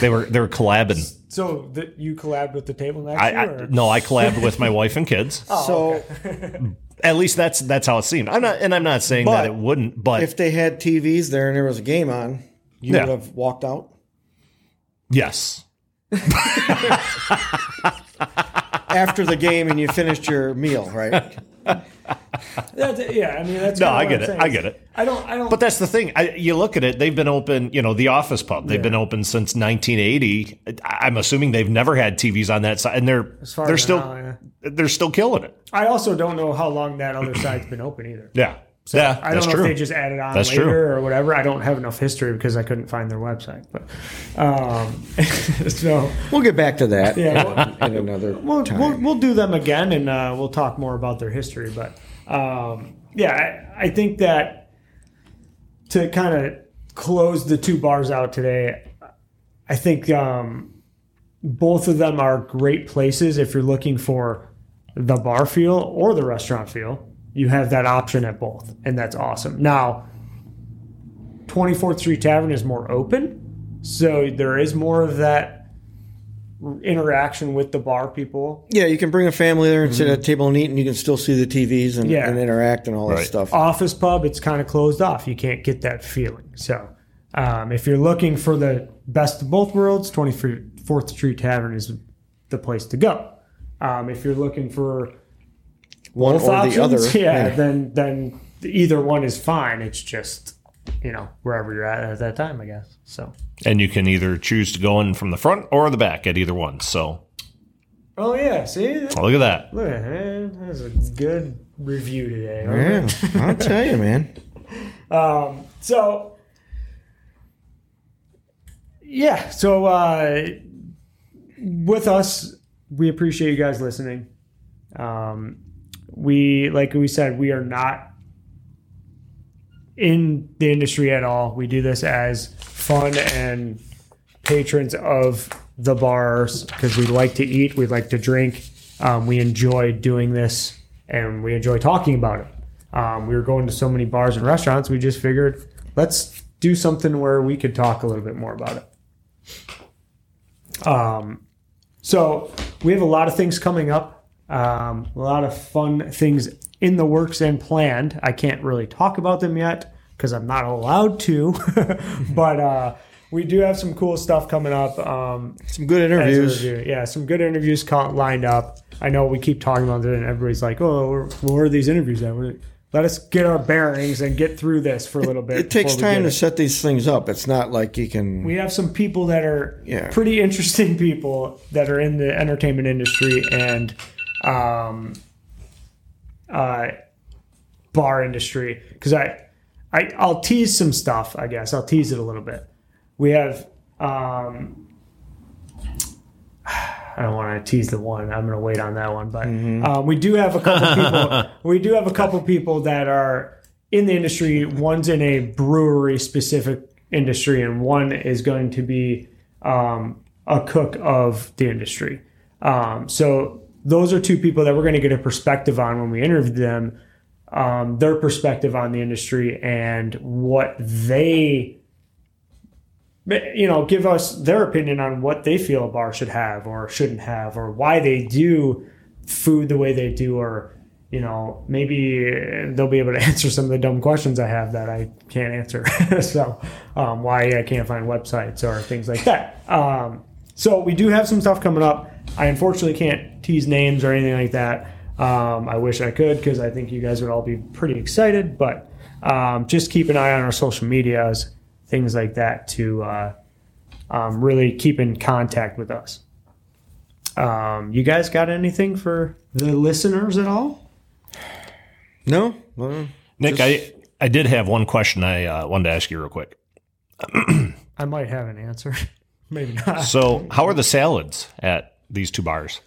They were collabing. So you collabed with the table next year? No, I collabed with my wife and kids. Oh, so okay. At least that's how it seemed. I'm not saying that it wouldn't. But if they had TVs there and there was a game on, you would have walked out. Yes. After the game, and you finished your meal, right? I mean that's no. I get it. I don't. But that's the thing. You look at it. They've been open. You know, the office pub. They've been open since 1980. I'm assuming they've never had TVs on that side, and they're still killing it. I also don't know how long that other side's been open either. Yeah. So yeah, I don't know if they just added on later or whatever. I don't have enough history because I couldn't find their website. But so we'll get back to that. Yeah, in another time. We'll do them again, and we'll talk more about their history. But I think that to kind of close the two bars out today, I think both of them are great places if you're looking for the bar feel or the restaurant feel. You have that option at both, and that's awesome. Now, 24th Street Tavern is more open, so there is more of that interaction with the bar people. Yeah, you can bring a family there and sit at a table and eat, and you can still see the TVs and interact and all that stuff. Office pub, it's kind of closed off. You can't get that feeling. So if you're looking for the best of both worlds, 24th Street Tavern is the place to go. If you're looking for... one both or options, the other. Yeah, then either one is fine. It's just, you know, wherever you're at that time, I guess. So. And you can either choose to go in from the front or the back at either one. So. Oh, yeah. See? Look at that. Look at that. That was a good review today. Yeah, I'll tell you, man. So with us, we appreciate you guys listening. We, like we said, we are not in the industry at all. We do this as fun and patrons of the bars because we like to eat, we like to drink. We enjoy doing this, and we enjoy talking about it. We were going to so many bars and restaurants, we just figured let's do something where we could talk a little bit more about it. So we have a lot of things coming up. A lot of fun things in the works and planned. I can't really talk about them yet because I'm not allowed to. But we do have some cool stuff coming up. Some good interviews. Some good interviews lined up. I know we keep talking about it, and everybody's like, oh, where are these interviews at? Let us get our bearings and get through this for a little bit. It takes time to set these things up. It's not like you can... We have some people that are pretty interesting people that are in the entertainment industry and... bar industry, because I'll tease some stuff. I guess I'll tease it a little bit. We have I don't want to tease the one. I'm going to wait on that one. But we do have a couple people. We do have a couple people that are in the industry. One's in a brewery specific industry, and one is going to be a cook of the industry. So those are two people that we're going to get a perspective on when we interview them, their perspective on the industry and what they, you know, give us their opinion on what they feel a bar should have or shouldn't have, or why they do food the way they do, or, you know, maybe they'll be able to answer some of the dumb questions I have that I can't answer. So why I can't find websites or things like that. So we do have some stuff coming up. I unfortunately can't tease names or anything like that. I wish I could, because I think you guys would all be pretty excited. But just keep an eye on our social medias, things like that, to really keep in contact with us. You guys got anything for the listeners at all? No. Well, Nick, I did have one question I wanted to ask you real quick. I might have an answer. Maybe not. So how are the salads at these two bars?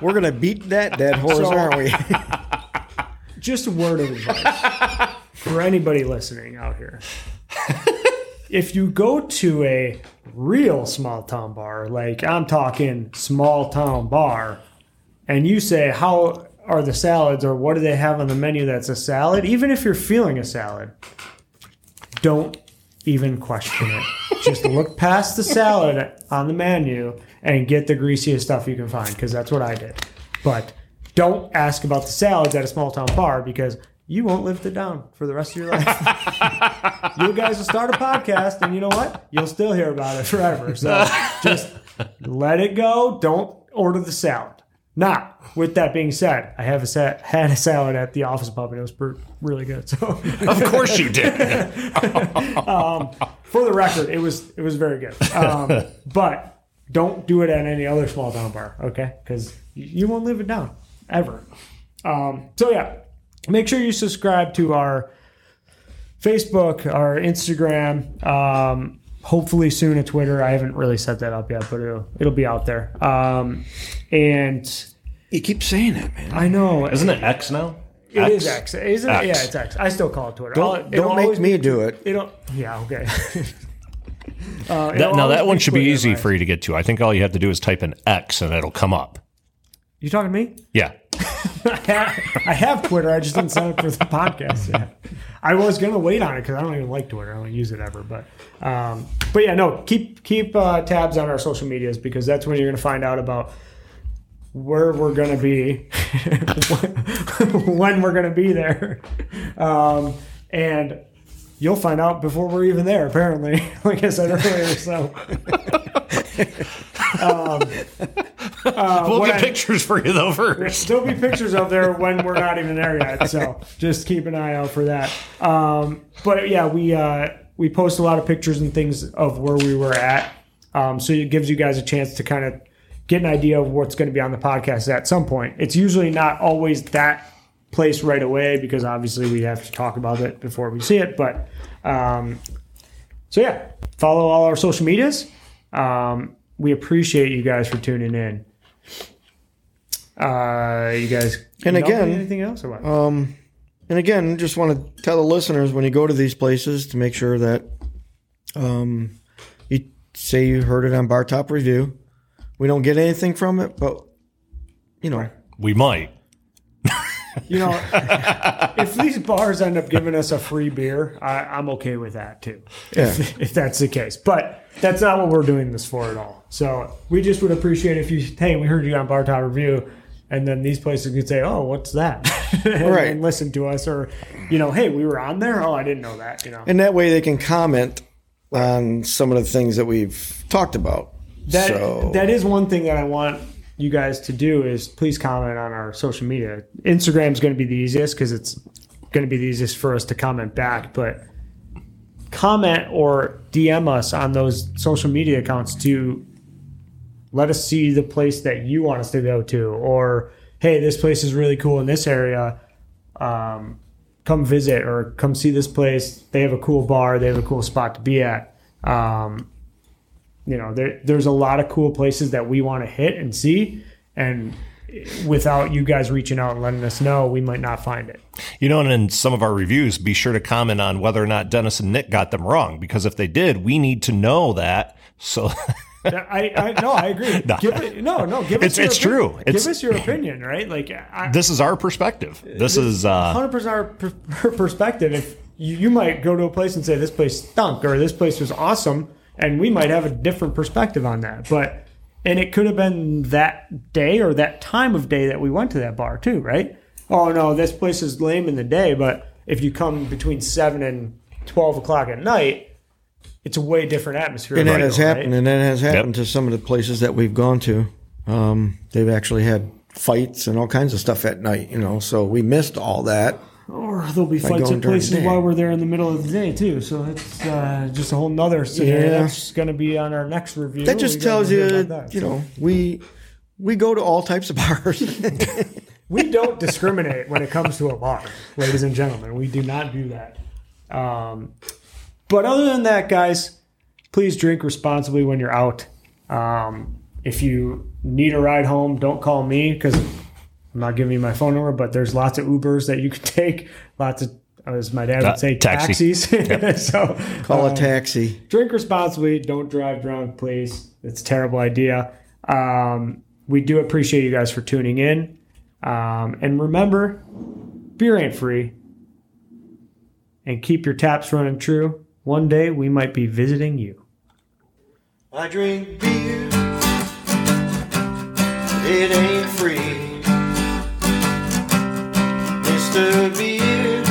We're going to beat that dead horse, aren't we? Just a word of advice for anybody listening out here. If you go to a real small-town bar, like I'm talking small-town bar, and you say, how are the salads, or what do they have on the menu that's a salad, even if you're feeling a salad, don't even question it. Just look past the salad on the menu and get the greasiest stuff you can find, because that's what I did. But don't ask about the salads at a small town bar, because you won't live it down for the rest of your life. You guys will start a podcast, and you know what? You'll still hear about it forever. So just let it go. Don't order the salad. Now, with that being said, I have had a salad at the Office Pub, and it was really good. So, of course you did. For the record, it was very good. But don't do it at any other small town bar, okay? Because you won't live it down ever. So yeah, make sure you subscribe to our Facebook, our Instagram. Hopefully soon a Twitter. I haven't really set that up yet, but it'll be out there. And you keep saying it, man. I know. Isn't it X now? It is X. Isn't it? Yeah, it's X. I still call it Twitter. Don't make me do it. Yeah, okay. Now that one should be easy for you to get to. I think all you have to do is type in X and it'll come up. You talking to me? Yeah. I have Twitter. I just didn't sign up for the podcast yet. I was going to wait on it because I don't even like Twitter. I don't use it ever. But yeah, no, keep tabs on our social medias, because that's when you're going to find out about where we're going to be, when we're going to be there. And you'll find out before we're even there, apparently, like I said earlier. So... we'll get pictures for you though first. There'll still be pictures up there when we're not even there yet, so just keep an eye out for that. But yeah, we post a lot of pictures and things of where we were at, so it gives you guys a chance to kind of get an idea of what's going to be on the podcast at some point. It's usually not always that place right away, because obviously we have to talk about it before we see it, but so yeah, follow all our social medias. We appreciate you guys for tuning in. You guys, and again, anything else or what? And again, just want to tell the listeners, when you go to these places, to make sure that you say you heard it on Bar Top Review. We don't get anything from it, but you know, we might. You know, if these bars end up giving us a free beer, I'm okay with that too, if that's the case. But that's not what we're doing this for at all. So we just would appreciate if you, hey, we heard you on Bar Top Review, and then these places could say, oh, what's that? and listen to us, or, you know, hey, we were on there. Oh, I didn't know that, you know. And that way they can comment on some of the things that we've talked about. That is one thing that I want you guys to do, is please comment on our social media. Instagram is going to be the easiest, because it's going to be the easiest for us to comment back, but comment or DM us on those social media accounts to let us see the place that you want us to go to, or, hey, this place is really cool in this area. Come visit, or come see this place. They have a cool bar. They have a cool spot to be at. you know, there's a lot of cool places that we want to hit and see, and without you guys reaching out and letting us know, we might not find it. You know, and in some of our reviews, be sure to comment on whether or not Dennis and Nick got them wrong, because if they did, we need to know that. So I agree. Give us your opinion. It's true. Give us your opinion, right? Like, this is our perspective. This is 100% our perspective. If you might go to a place and say this place stunk or this place was awesome, and we might have a different perspective on that, but. And it could have been that day or that time of day that we went to that bar too, right? Oh, no, this place is lame in the day, but if you come between 7 and 12 o'clock at night, it's a way different atmosphere. And that has happened, and that has happened to some of the places that we've gone to. They've actually had fights and all kinds of stuff at night, you know, so we missed all that. Or there'll be fights at places while we're there in the middle of the day, too. So that's just a whole nother scenario. Yeah. That's going to be on our next review. That just tells you, you know, we go to all types of bars. We don't discriminate when it comes to a bar, ladies and gentlemen. We do not do that. But other than that, guys, please drink responsibly when you're out. If you need a ride home, don't call me because... I'm not giving you my phone number, but there's lots of Ubers that you can take. Lots of, as my dad would say, taxis. Yep. So call a taxi. Drink responsibly. Don't drive drunk, please. It's a terrible idea. We do appreciate you guys for tuning in. And remember, beer ain't free. And keep your taps running true. One day we might be visiting you. I drink beer. It ain't free. Mr. Beer,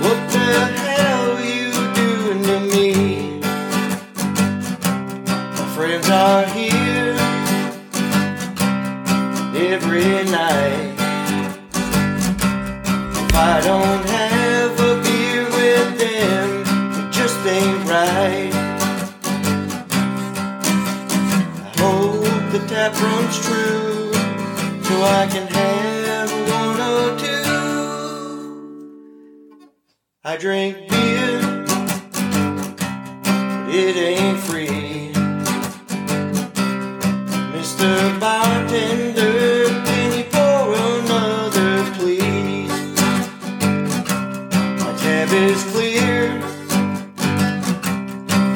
what the hell you doing to me? My friends are here every night. If I don't have a beer with them, it just ain't right. I hope the tap runs true so I can have one or two. I drink beer, but it ain't free. Mr. Bartender, can you pour another, please? My tab is clear,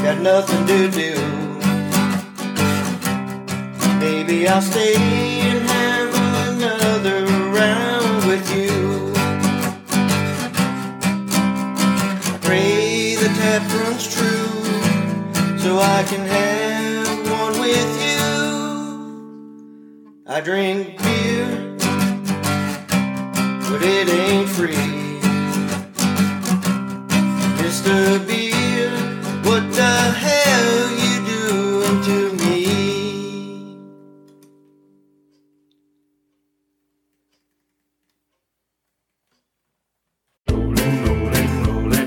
got nothing to do. Maybe I'll stay and have another round with you. That runs true, so I can have one with you. I drink beer, but it ain't free. Mr. Beer.